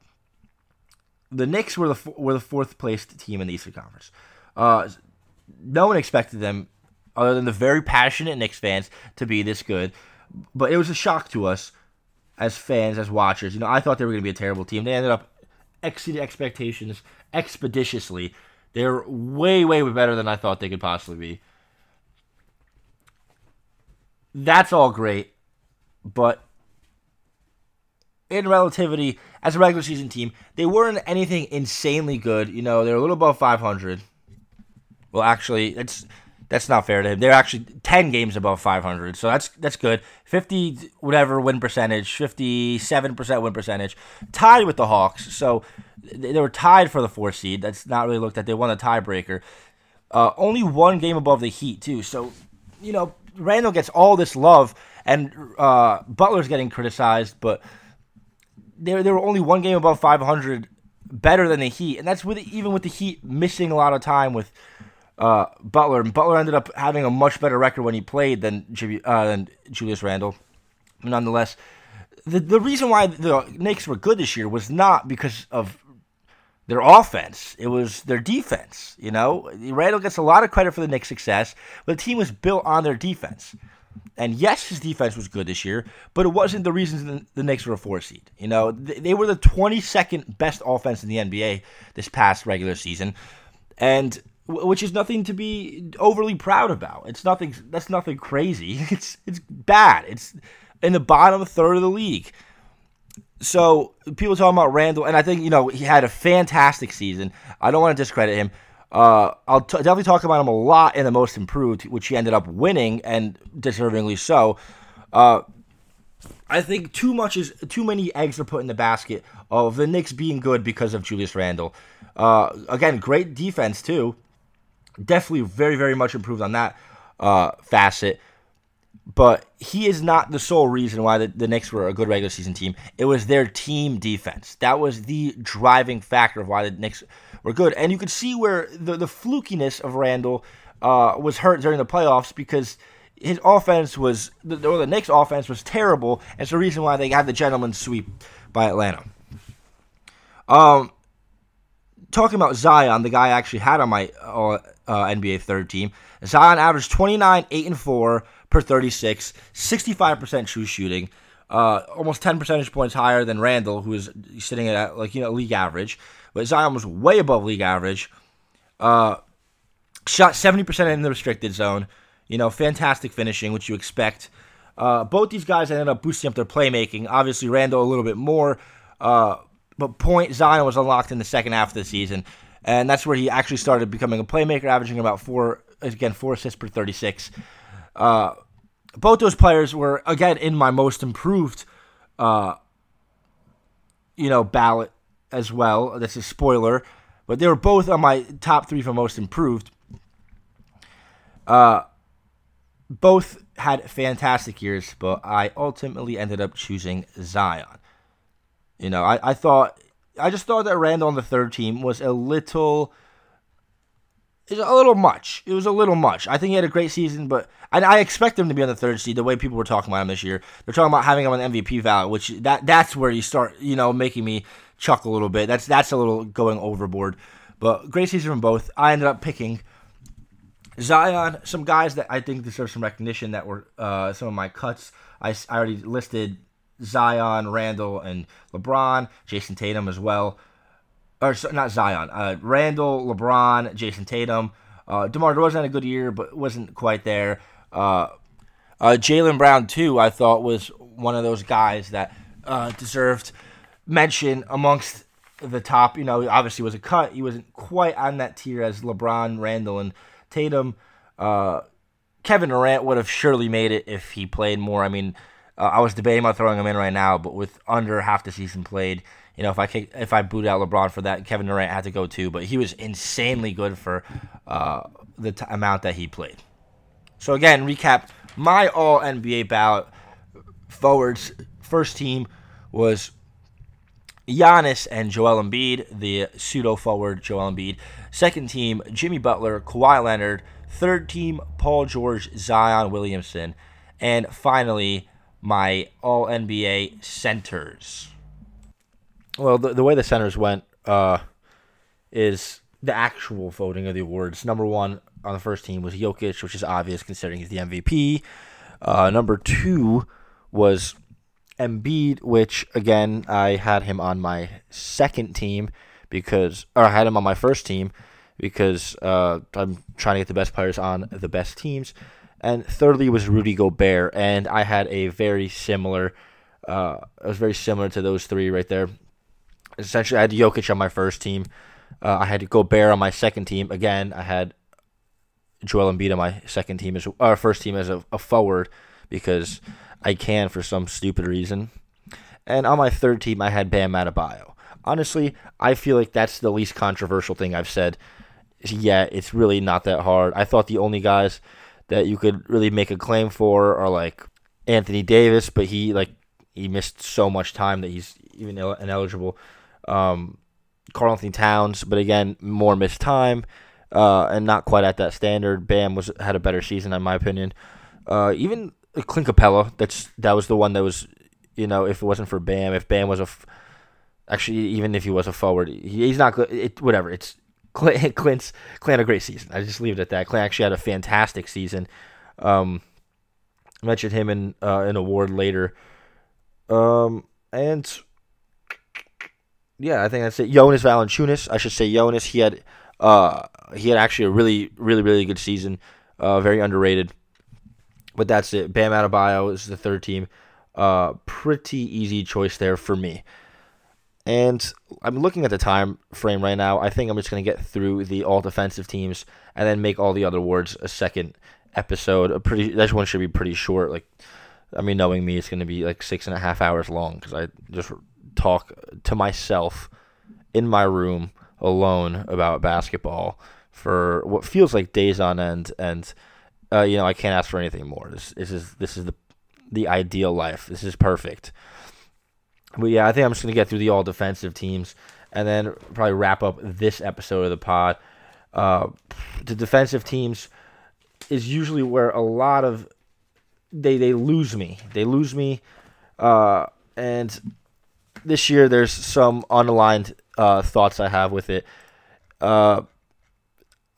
The Knicks were the fourth-placed team in the Eastern Conference. No one expected them, other than the very passionate Knicks fans, to be this good. But it was a shock to us as fans, as watchers. You know, I thought they were going to be a terrible team. They ended up exceeding expectations expeditiously. They're way, way better than I thought they could possibly be. That's all great, but in relativity, as a regular season team, they weren't anything insanely good. You know, they're a little above 500. Well, actually, that's not fair to him. They're actually 10 games above 500, so that's good. 50-whatever win percentage, 57% win percentage, tied with the Hawks. So they were tied for the 4th seed. That's not really looked at. They won the tiebreaker. Only one game above the Heat, too. So, you know, Randle gets all this love, and Butler's getting criticized, but they were only one game above 500 better than the Heat, and that's even with the Heat missing a lot of time with Butler. And Butler ended up having a much better record when he played than Julius Randle. Nonetheless, the reason why the Knicks were good this year was not because of their offense. It was their defense, you know? Randle gets a lot of credit for the Knicks' success, but the team was built on their defense. And yes, his defense was good this year, but it wasn't the reason the Knicks were a 4 seed. You know, they were the 22nd best offense in the NBA this past regular season, and which is nothing to be overly proud about. It's nothing. That's nothing crazy. It's bad. It's in the bottom third of the league. So people talking about Randle, and I think, you know, he had a fantastic season. I don't want to discredit him. I'll definitely talk about him a lot in the Most Improved, which he ended up winning, and deservingly so. I think too many eggs are put in the basket of the Knicks being good because of Julius Randle. Again, great defense too. Definitely very, very much improved on that facet. But he is not the sole reason why the Knicks were a good regular season team. It was their team defense. That was the driving factor of why the Knicks were good. And you could see where the flukiness of Randle was hurt during the playoffs, because his offense was, or the Knicks' offense was terrible. It's the reason why they had the gentleman's sweep by Atlanta. Talking about Zion, the guy I actually had on my NBA third team, Zion averaged 29, 8, and 4 per 36, 65% true shooting, almost 10 percentage points higher than Randle, who is sitting at, like, you know, league average. But Zion was way above league average. Shot 70% in the restricted zone. You know, fantastic finishing, which you expect. Both these guys ended up boosting up their playmaking. Obviously, Randle a little bit more, but Zion was unlocked in the second half of the season, and that's where he actually started becoming a playmaker, averaging about four assists per 36. Both those players were, again, in my Most Improved, ballot as well. That's a spoiler, but they were both on my top 3 for Most Improved. Both had fantastic years, but I ultimately ended up choosing Zion. You know, I just thought that Randle on the third team was a little much. It was a little much. I think he had a great season, but I expect him to be on the third seed. The way people were talking about him this year, they're talking about having him on the MVP ballot, which that's where you start, you know, making me chuckle a little bit. That's a little going overboard, but great season from both. I ended up picking Zion. Some guys that I think deserve some recognition that were some of my cuts. I already listed Zion, Randle, and LeBron, Jason Tatum as well. Or not Zion, Randle, LeBron, Jason Tatum. DeMar DeRozan had a good year, but wasn't quite there. Jaylen Brown, too, I thought was one of those guys that deserved mention amongst the top. You know, obviously was a cut. He wasn't quite on that tier as LeBron, Randle, and Tatum. Kevin Durant would have surely made it if he played more. I mean, I was debating on throwing him in right now, but with under half the season played, you know, if I booted out LeBron for that, Kevin Durant had to go too, but he was insanely good for the amount that he played. So again, recap, my All-NBA ballot forwards first team was Giannis and Joel Embiid, the pseudo-forward Joel Embiid. Second team, Jimmy Butler, Kawhi Leonard. Third team, Paul George, Zion Williamson. And finally, my All-NBA centers. Well, the way the centers went is the actual voting of the awards. Number one on the first team was Jokic, which is obvious considering he's the MVP. Number two was Embiid, which, again, I had him on my second team because – or I had him on my first team because I'm trying to get the best players on the best teams. And thirdly was Rudy Gobert, and I had a very similar – it was very similar to those three right there. Essentially, I had Jokic on my first team. I had Gobert on my second team. Again, I had Joel Embiid on my second team as our first team as a forward because – I can for some stupid reason. And on my third team, I had Bam Adebayo. Honestly, I feel like that's the least controversial thing I've said. Yeah, it's really not that hard. I thought the only guys that you could really make a claim for are like Anthony Davis, but he missed so much time that he's even ineligible. Karl-Anthony Towns, but again, more missed time and not quite at that standard. Bam had a better season, in my opinion. Even Clint Capella, that was the one that was, you know, if it wasn't for Bam, if Bam was actually, even if he was a forward, he's not good, whatever, it's Clint had a great season. I just leave it at that. Clint actually had a fantastic season. I mentioned him in an award later. And, yeah, I think that's it. Jonas Valanciunas, I should say Jonas, he had actually a really, really, really good season, very underrated. But that's it. Bam Adebayo is the third team. Pretty easy choice there for me. And I'm looking at the time frame right now. I think I'm just going to get through the all-defensive teams and then make all the other awards a second episode. That one should be pretty short. Knowing me, it's going to be 6.5 hours long because I just talk to myself in my room alone about basketball for what feels like days on end and I can't ask for anything more. This is the ideal life. This is perfect. But yeah, I think I'm just gonna get through the all defensive teams and then probably wrap up this episode of the pod. The defensive teams is usually where a lot of they lose me. They lose me, and this year there's some unaligned thoughts I have with it.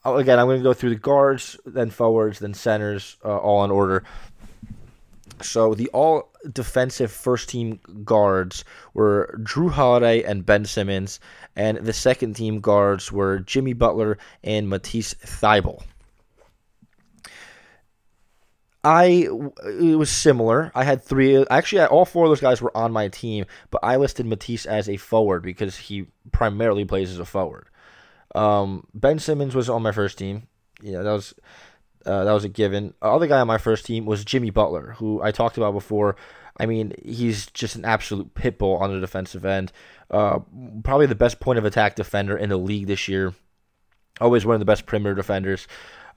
Again, I'm going to go through the guards, then forwards, then centers, all in order. So the all-defensive first-team guards were Jrue Holiday and Ben Simmons, and the second-team guards were Jimmy Butler and Matisse Thybulle. It was similar. I had three. Actually, all four of those guys were on my team, but I listed Matisse as a forward because he primarily plays as a forward. Ben Simmons was on my first team. Yeah, that was a given. The other guy on my first team was Jimmy Butler, who I talked about before. I mean, he's just an absolute pitbull on the defensive end. Probably the best point of attack defender in the league this year. Always one of the best perimeter defenders.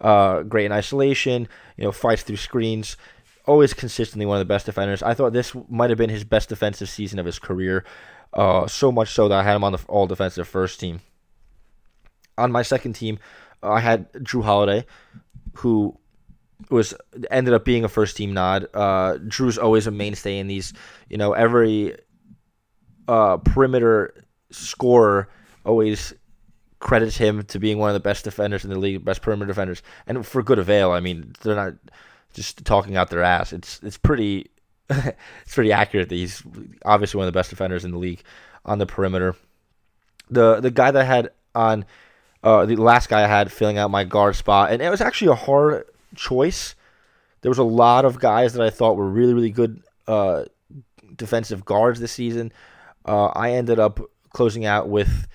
Great in isolation. Fights through screens. Always consistently one of the best defenders. I thought this might have been his best defensive season of his career. So much so that I had him on the all-defensive first team. On my second team, I had Jrue Holiday, who ended up being a first-team nod. Drew's always a mainstay in these. Every perimeter scorer always credits him to being one of the best defenders in the league, best perimeter defenders, and for good avail. I mean, they're not just talking out their ass. It's pretty it's pretty accurate that he's obviously one of the best defenders in the league on the perimeter. The guy that I had on the last guy I had filling out my guard spot, and it was actually a hard choice. There was a lot of guys that I thought were really, really good defensive guards this season. I ended up closing out with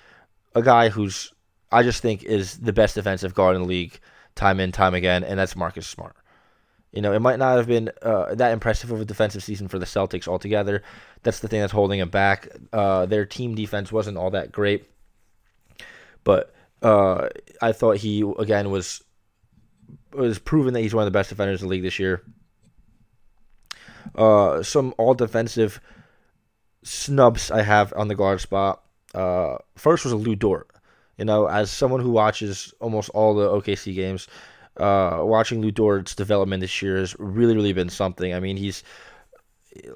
a guy who's I just think is the best defensive guard in the league time in, time again, and that's Marcus Smart. You know, it might not have been that impressive of a defensive season for the Celtics altogether. That's the thing that's holding them back. Their team defense wasn't all that great. But I thought he, again, was proven that he's one of the best defenders in the league this year. Some all-defensive snubs I have on the guard spot. First was Lou Dort. You know, as someone who watches almost all the OKC games, watching Lou Dort's development this year has really, really been something. I mean, he's you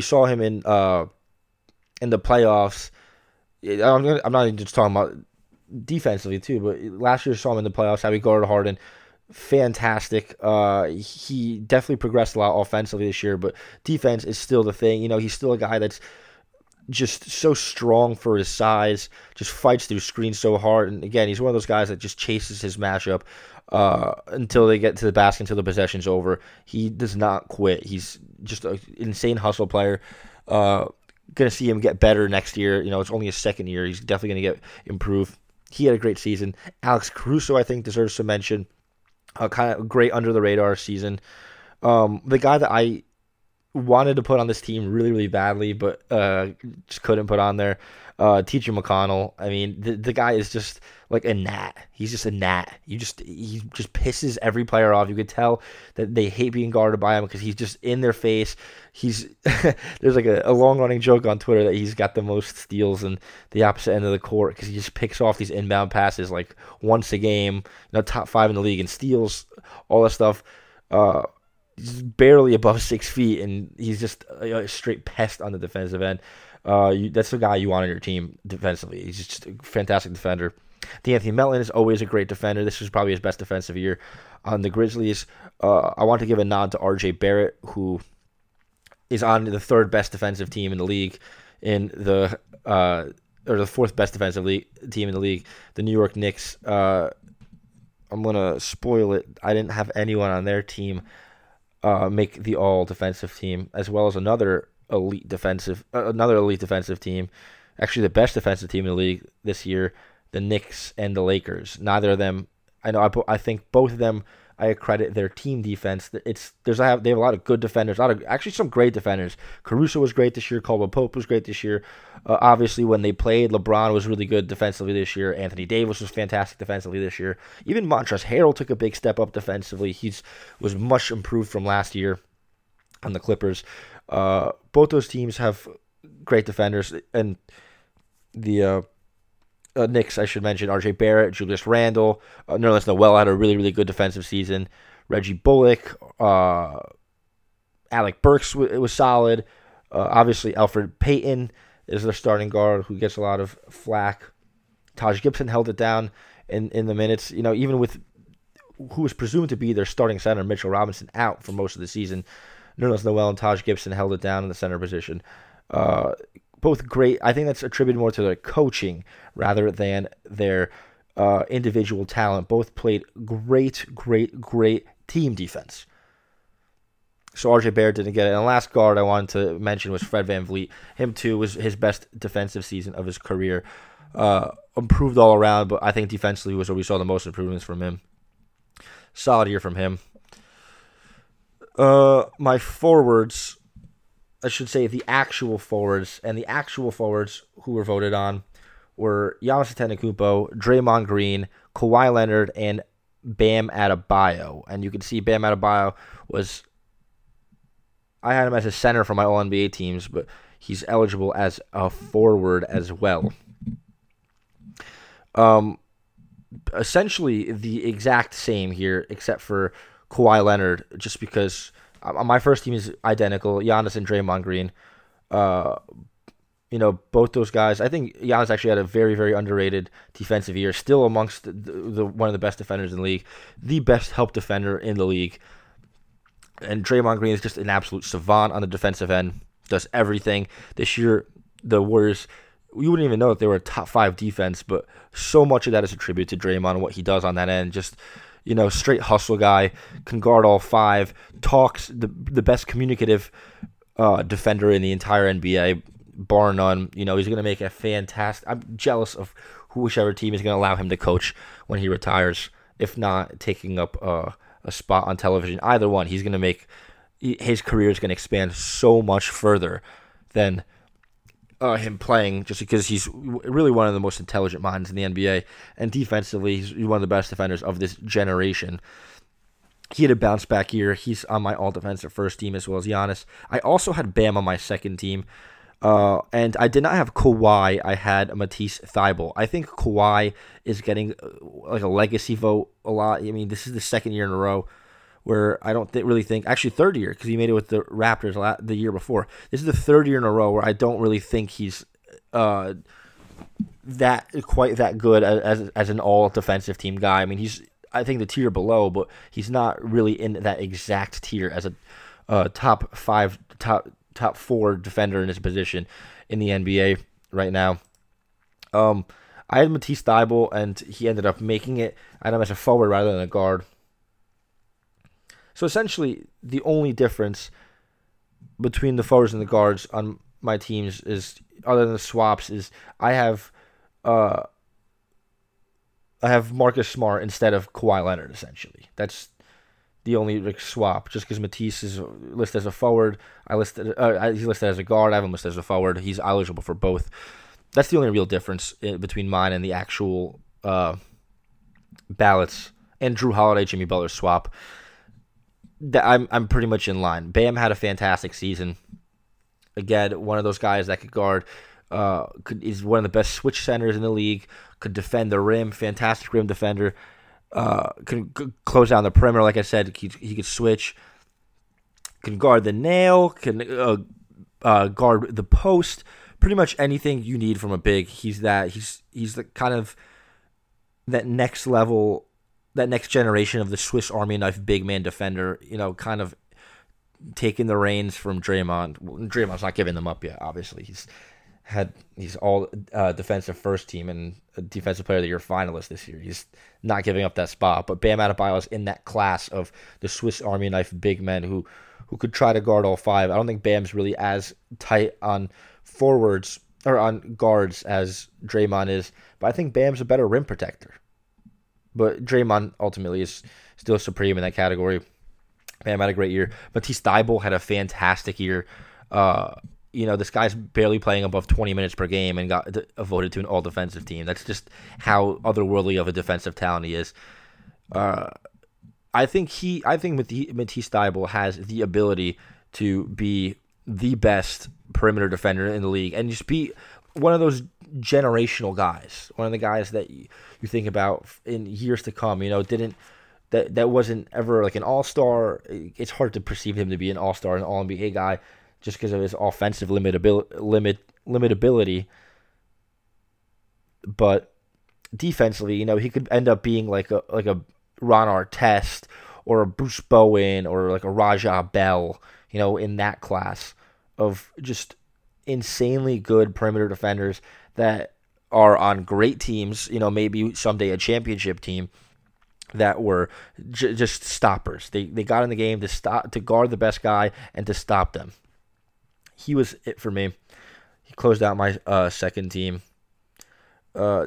saw him in the playoffs. I'm not even just talking about defensively too, but last year saw him in the playoffs, how he guarded Harden. Fantastic. He definitely progressed a lot offensively this year, but defense is still the thing. You know, he's still a guy that's just so strong for his size, just fights through screens so hard. And again, he's one of those guys that just chases his matchup until they get to the basket, until the possession's over. He does not quit. He's just an insane hustle player. Going to see him get better next year. You know, it's only his second year. He's definitely going to improve. He had a great season. Alex Caruso, I think, deserves some mention. A kind of great under-the-radar season. The guy that I wanted to put on this team really, really badly, but just couldn't put on there, T.J. McConnell. I mean, the guy is just like a gnat. He's just a gnat. He just pisses every player off. You could tell that they hate being guarded by him because he's just in their face. He's there's like a long-running joke on Twitter that he's got the most steals in the opposite end of the court because he just picks off these inbound passes like once a game. You know, top five in the league in steals, all that stuff. He's barely above 6 feet, and he's just a straight pest on the defensive end. That's the guy you want on your team defensively. He's just a fantastic defender. DeAnthony Melton is always a great defender. This was probably his best defensive year on the Grizzlies. I want to give a nod to RJ Barrett, who is on the third best defensive team in the league, or the fourth best defensive team in the league, the New York Knicks. I'm going to spoil it. I didn't have anyone on their team make the all-defensive team, as well as another elite defensive team, actually the best defensive team in the league this year, the Knicks and the Lakers. Neither of them, I think both of them, I credit their team defense. They have a lot of good defenders, actually some great defenders. Caruso was great this year. Caldwell Pope was great this year. Obviously, when they played, LeBron was really good defensively this year. Anthony Davis was fantastic defensively this year. Even Montrezl Harrell took a big step up defensively. He was much improved from last year on the Clippers. Both those teams have great defenders, and the Knicks, I should mention, RJ Barrett, Julius Randle, Nerlens Noel had a really, really good defensive season. Reggie Bullock, Alec Burks was solid. Obviously, Alfred Payton is their starting guard who gets a lot of flack. Taj Gibson held it down in the minutes. You know, even with who was presumed to be their starting center, Mitchell Robinson, out for most of the season, Nerlens Noel and Taj Gibson held it down in the center position. Both great. I think that's attributed more to their coaching rather than their individual talent. Both played great team defense. So RJ Barrett didn't get it. And the last guard I wanted to mention was Fred VanVleet. Him, too, was his best defensive season of his career. Improved all around, but I think defensively was where we saw the most improvements from him. Solid year from him. My forwards, I should say the actual forwards, and the actual forwards who were voted on were Giannis Antetokounmpo, Draymond Green, Kawhi Leonard, and Bam Adebayo. And you can see Bam Adebayo I had him as a center for my All-NBA teams, but he's eligible as a forward as well. Essentially the exact same here, except for Kawhi Leonard, just because my first team is identical, Giannis and Draymond Green. You know, both those guys. I think Giannis actually had a very, very underrated defensive year. Still amongst the one of the best defenders in the league. The best help defender in the league. And Draymond Green is just an absolute savant on the defensive end. Does everything. This year, the Warriors, you wouldn't even know that they were a top five defense, but so much of that is attributed to Draymond and what he does on that end. Just, you know, straight hustle guy, can guard all five, talks, the best communicative defender in the entire NBA, bar none. You know, he's going to make a fantastic... I'm jealous of whichever team is going to allow him to coach when he retires, if not taking up a spot on television, either one, he's going to make his career is going to expand so much further than him playing, just because he's really one of the most intelligent minds in the NBA. And defensively, he's one of the best defenders of this generation. He had a bounce back year. He's on my all defensive first team, as well as Giannis. I also had Bam on my second team. And I did not have Kawhi. I had Matisse Thybulle. I think Kawhi is getting like a legacy vote a lot. I mean, this is the second year in a row where I don't really think, actually third year, because he made it with the Raptors the year before. This is the third year in a row where I don't really think he's quite that good as an all-defensive team guy. I mean, he's, I think, the tier below, but he's not really in that exact tier as a top four defender in his position in the NBA right now. I had Matisse Thybulle, and he ended up making it. I had him as a forward rather than a guard. So essentially, the only difference between the forwards and the guards on my teams is, other than the swaps, is I have Marcus Smart instead of Kawhi Leonard. Essentially, that's the only swap. Just because Matisse is listed as a forward, he's listed as a guard. I have him listed as a forward. He's eligible for both. That's the only real difference between mine and the actual ballots. And Jrue Holiday, Jimmy Butler swap. I'm pretty much in line. Bam had a fantastic season. Again, one of those guys that could guard. Is one of the best switch centers in the league. Could defend the rim. Fantastic rim defender. Could close down the perimeter. Like I said, he could switch. Can guard the nail. Can guard the post. Pretty much anything you need from a big. He's that. He's the kind of that next level. That next generation of the Swiss Army knife big man defender, you know, kind of taking the reins from Draymond. Draymond's not giving them up yet, obviously. He's all defensive first team and a defensive player of the year finalist this year. He's not giving up that spot. But Bam Adebayo is in that class of the Swiss Army knife big men who could try to guard all five. I don't think Bam's really as tight on forwards or on guards as Draymond is, but I think Bam's a better rim protector. But Draymond ultimately is still supreme in that category. Bam had a great year. Matisse Thybulle had a fantastic year. This guy's barely playing above 20 minutes per game and got voted to an all-defensive team. That's just how otherworldly of a defensive talent he is. I think Matisse Thybulle has the ability to be the best perimeter defender in the league and just be one of those generational guys, one of the guys that you think about in years to come. That wasn't ever like an all-star. It's hard to perceive him to be an all-star, an all-NBA guy, just because of his offensive limitability. But defensively, he could end up being like a Ron Artest or a Bruce Bowen or like a Rajah Bell, in that class of just insanely good perimeter defenders that are on great teams, maybe someday a championship team, that were just stoppers. They got in the game to guard the best guy and to stop them. He was it for me. He closed out my second team.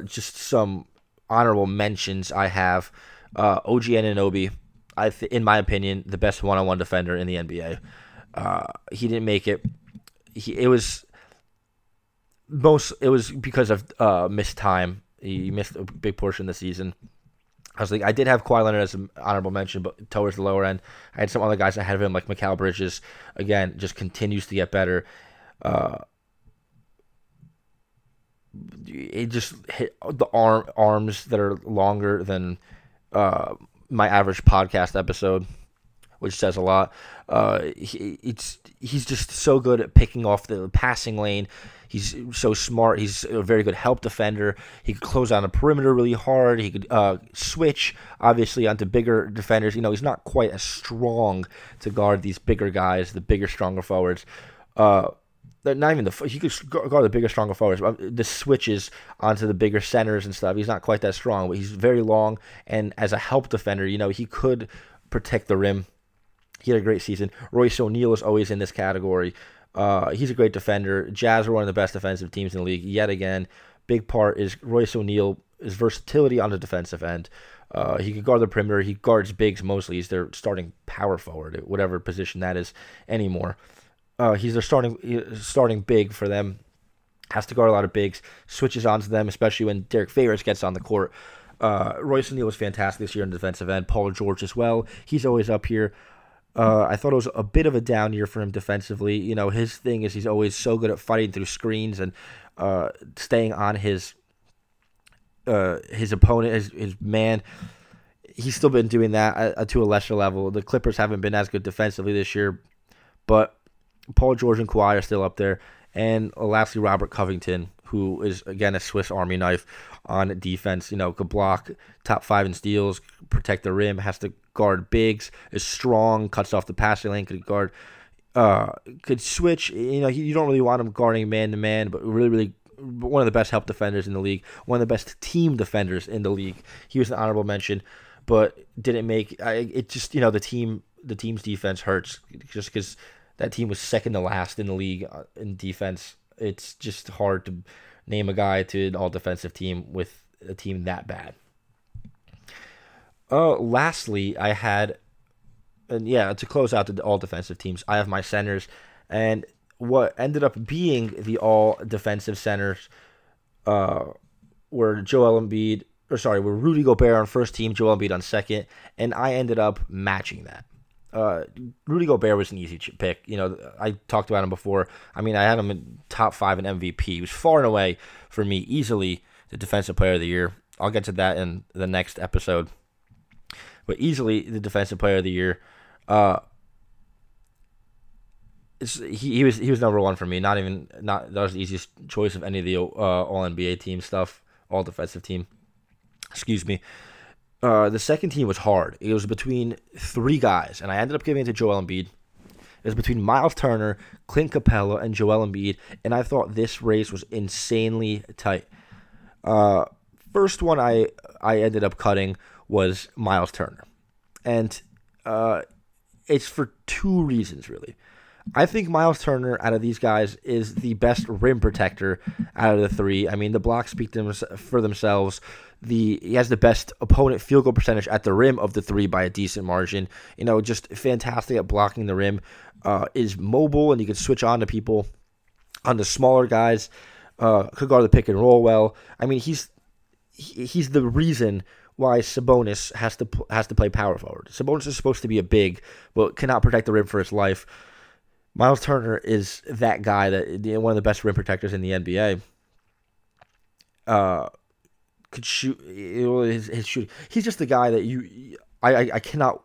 Just some honorable mentions I have. OG Anunoby, in my opinion, the best one-on-one defender in the NBA. He didn't make it. It was because of missed time. He missed a big portion of the season. I did have Kawhi Leonard as an honorable mention, but towards the lower end. I had some other guys ahead of him, like Mikal Bridges. Again, just continues to get better. It just hit the arms that are longer than my average podcast episode, which says a lot. He's just so good at picking off the passing lane. He's so smart. He's a very good help defender. He could close down the perimeter really hard. He could switch, obviously, onto bigger defenders. He's not quite as strong to guard these bigger guys, the bigger, stronger forwards. He could guard the bigger, stronger forwards. The switches onto the bigger centers and stuff, he's not quite that strong, but he's very long. And as a help defender, he could protect the rim. He had a great season. Royce O'Neal is always in this category. He's a great defender. Jazz are one of the best defensive teams in the league yet again. Big part is Royce O'Neal's versatility on the defensive end. He could guard the perimeter. He guards bigs mostly. He's their starting power forward, whatever position that is anymore. He's their starting big for them. Has to guard a lot of bigs. Switches onto them, especially when Derek Favors gets on the court. Royce O'Neal was fantastic this year in the defensive end. Paul George as well. He's always up here. I thought it was a bit of a down year for him defensively. You know, his thing is he's always so good at fighting through screens and staying on his opponent, his man. He's still been doing that to a lesser level. The Clippers haven't been as good defensively this year, but Paul George and Kawhi are still up there. And lastly, Robert Covington, who is, again, a Swiss Army knife on defense. You know, could block, top five in steals, protect the rim, has to guard bigs, is strong, cuts off the passing lane, could guard, could switch. You know, you don't really want him guarding man-to-man, but really, really one of the best help defenders in the league, one of the best team defenders in the league. He was an honorable mention, but didn't make it. Just, you know, the team's defense hurts just because that team was second to last in the league in defense. It's just hard to name a guy to an all-defensive team with a team that bad. Lastly, I had, and yeah, to close out the all-defensive teams, I have my centers, and what ended up being the all-defensive centers were Rudy Gobert on first team, Joel Embiid on second, and I ended up matching that. Rudy Gobert was an easy pick. You know, I talked about him before. I mean, I had him in top five in MVP. He was far and away, for me, easily the defensive player of the year. I'll get to that in the next episode. But easily the defensive player of the year. He was number one for me. That was the easiest choice of any of the all-NBA team stuff, all-defensive team. Excuse me. The second team was hard. It was between three guys, and I ended up giving it to Joel Embiid. It was between Miles Turner, Clint Capella, and Joel Embiid, and I thought this race was insanely tight. First one I ended up cutting was Miles Turner, and it's for two reasons, really. I think Miles Turner, out of these guys, is the best rim protector out of the three. I mean, the blocks speak for themselves. He has the best opponent field goal percentage at the rim of the three by a decent margin. You know, just fantastic at blocking the rim. Is mobile, and you can switch on to people, on the smaller guys. Could guard the pick and roll well. I mean, he's the reason why Sabonis has to play power forward. Sabonis is supposed to be a big, but cannot protect the rim for his life. Miles Turner is that guy, one of the best rim protectors in the NBA. Could shoot his shooting. He's just the guy that I cannot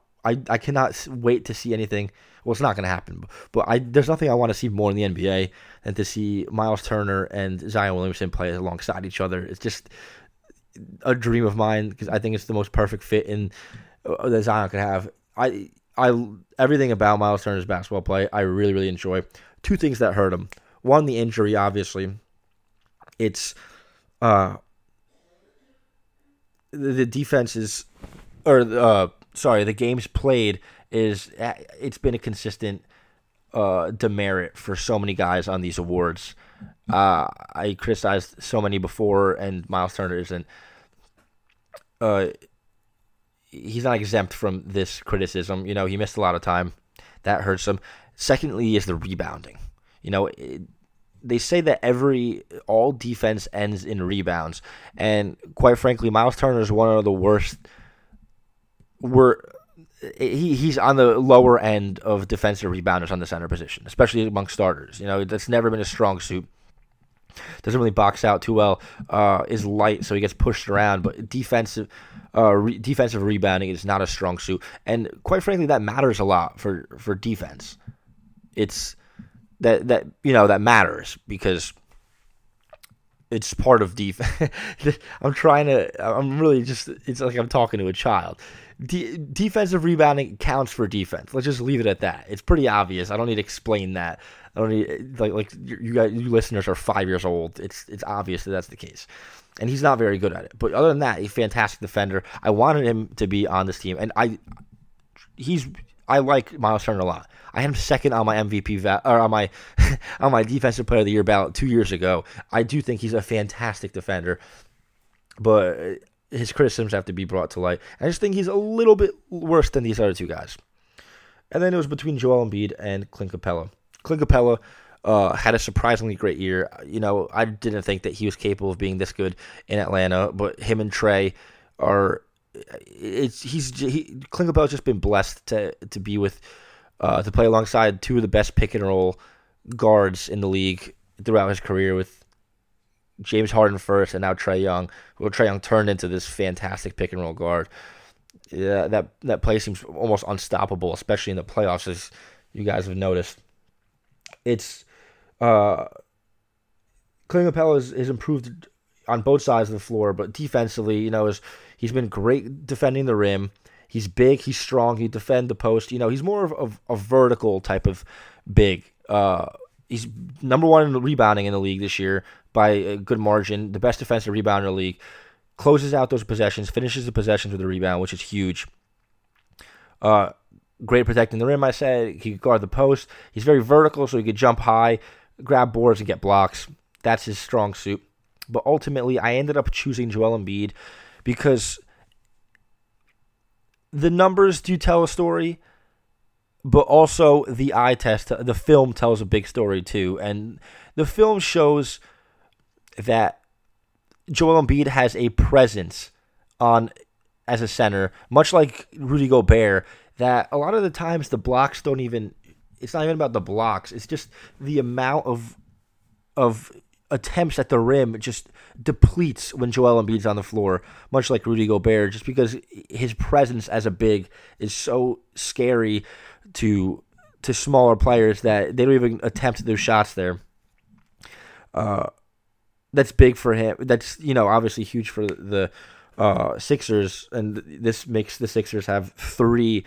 wait to see anything. Well, it's not going to happen, but there's nothing I want to see more in the NBA than to see Miles Turner and Zion Williamson play alongside each other. It's just a dream of mine because I think it's the most perfect fit in that Zion could have. Everything about Miles Turner's basketball play, I really, really enjoy. Two things that hurt him. One, the injury, obviously. It's the defense is, or the games played is, it's been a consistent demerit for so many guys on these awards. I criticized so many before, and Miles Turner isn't. He's not exempt from this criticism. You know, he missed a lot of time. That hurts him. Secondly is the rebounding. You know, they say that all defense ends in rebounds. And quite frankly, Miles Turner is one of the worst. He's on the lower end of defensive rebounders on the center position, especially among starters. You know, that's never been a strong suit. Doesn't really box out too well. Is light, so he gets pushed around. But defensive rebounding is not a strong suit, and quite frankly, that matters a lot for defense. It's that you know that matters because it's part of defense. I'm really just. It's like I'm talking to a child. Defensive rebounding counts for defense. Let's just leave it at that. It's pretty obvious. I don't need to explain that. I don't need like you listeners are 5 years old. It's obvious that that's the case, and he's not very good at it. But other than that, he's a fantastic defender. I wanted him to be on this team, and I like Miles Turner a lot. I had him second on my on my defensive player of the year ballot 2 years ago. I do think he's a fantastic defender, but his criticisms have to be brought to light. I just think he's a little bit worse than these other two guys. And then it was between Joel Embiid and Clint Capella. Clint Capella had a surprisingly great year. You know, I didn't think that he was capable of being this good in Atlanta, but him and Trae are... Clint Capella's just been blessed to be with, to play alongside two of the best pick-and-roll guards in the league throughout his career, with James Harden first and now Trae Young. Well, Trae Young turned into this fantastic pick-and-roll guard. Yeah, that play seems almost unstoppable, especially in the playoffs, as you guys have noticed. It's Clint Capella is improved on both sides of the floor, but defensively, you know, he's been great defending the rim. He's big, he's strong, he defends the post. You know, he's more of a vertical type of big. He's number one in rebounding in the league this year by a good margin, the best defensive rebounder in the league. Closes out those possessions, finishes the possessions with a rebound, which is huge. Great protecting the rim, I said. He could guard the post. He's very vertical, so he could jump high, grab boards, and get blocks. That's his strong suit. But ultimately, I ended up choosing Joel Embiid because the numbers do tell a story, but also the eye test, the film tells a big story too. And the film shows that Joel Embiid has a presence as a center, much like Rudy Gobert, that a lot of the times the blocks don't even... It's not even about the blocks. It's just the amount of attempts at the rim just depletes when Joel Embiid's on the floor, much like Rudy Gobert, just because his presence as a big is so scary to smaller players that they don't even attempt their shots there. That's big for him. That's, you know, obviously huge for the Sixers, and this makes the Sixers have three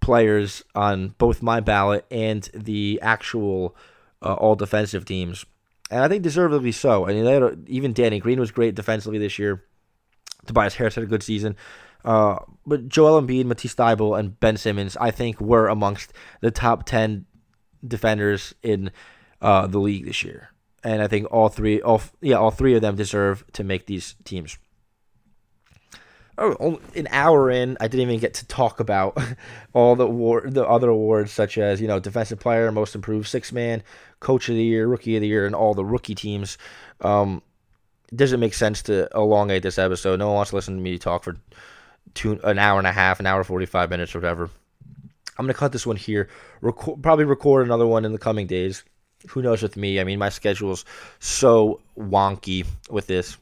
players on both my ballot and the actual all-defensive teams, and I think deservedly so. I mean, even Danny Green was great defensively this year. Tobias Harris had a good season. But Joel Embiid, Matisse Thybulle, and Ben Simmons, I think, were amongst the top 10 defenders in the league this year. And I think all three of them deserve to make these teams. Oh, an hour in, I didn't even get to talk about all the other awards, such as, you know, Defensive Player, Most Improved, Sixth Man, Coach of the Year, Rookie of the Year, and all the rookie teams. It doesn't make sense to elongate this episode. No one wants to listen to me talk for an hour and a half, an hour 45 minutes, or whatever. I'm gonna cut this one here. Probably record another one in the coming days. Who knows with me? I mean, my schedule's so wonky with this.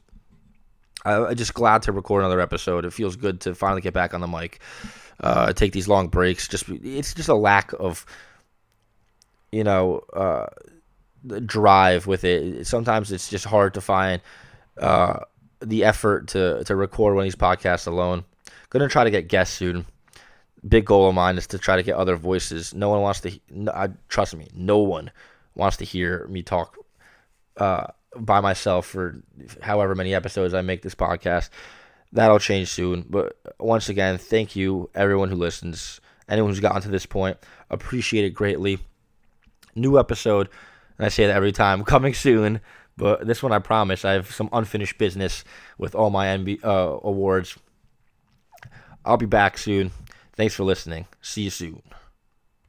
I'm just glad to record another episode. It feels good to finally get back on the mic. Take these long breaks. It's just a lack of, you know, drive with it. Sometimes it's just hard to find the effort to record one of these podcasts alone. Going to try to get guests soon. Big goal of mine is to try to get other voices. No one wants to... trust me, no one wants to hear me talk by myself for however many episodes I make this podcast. That'll change soon. But once again, thank you, everyone who listens, anyone who's gotten to this point. Appreciate it greatly. New episode, and I say that every time, coming soon. But this one, I promise, I have some unfinished business with all my NBA awards. I'll be back soon. Thanks for listening. See you soon.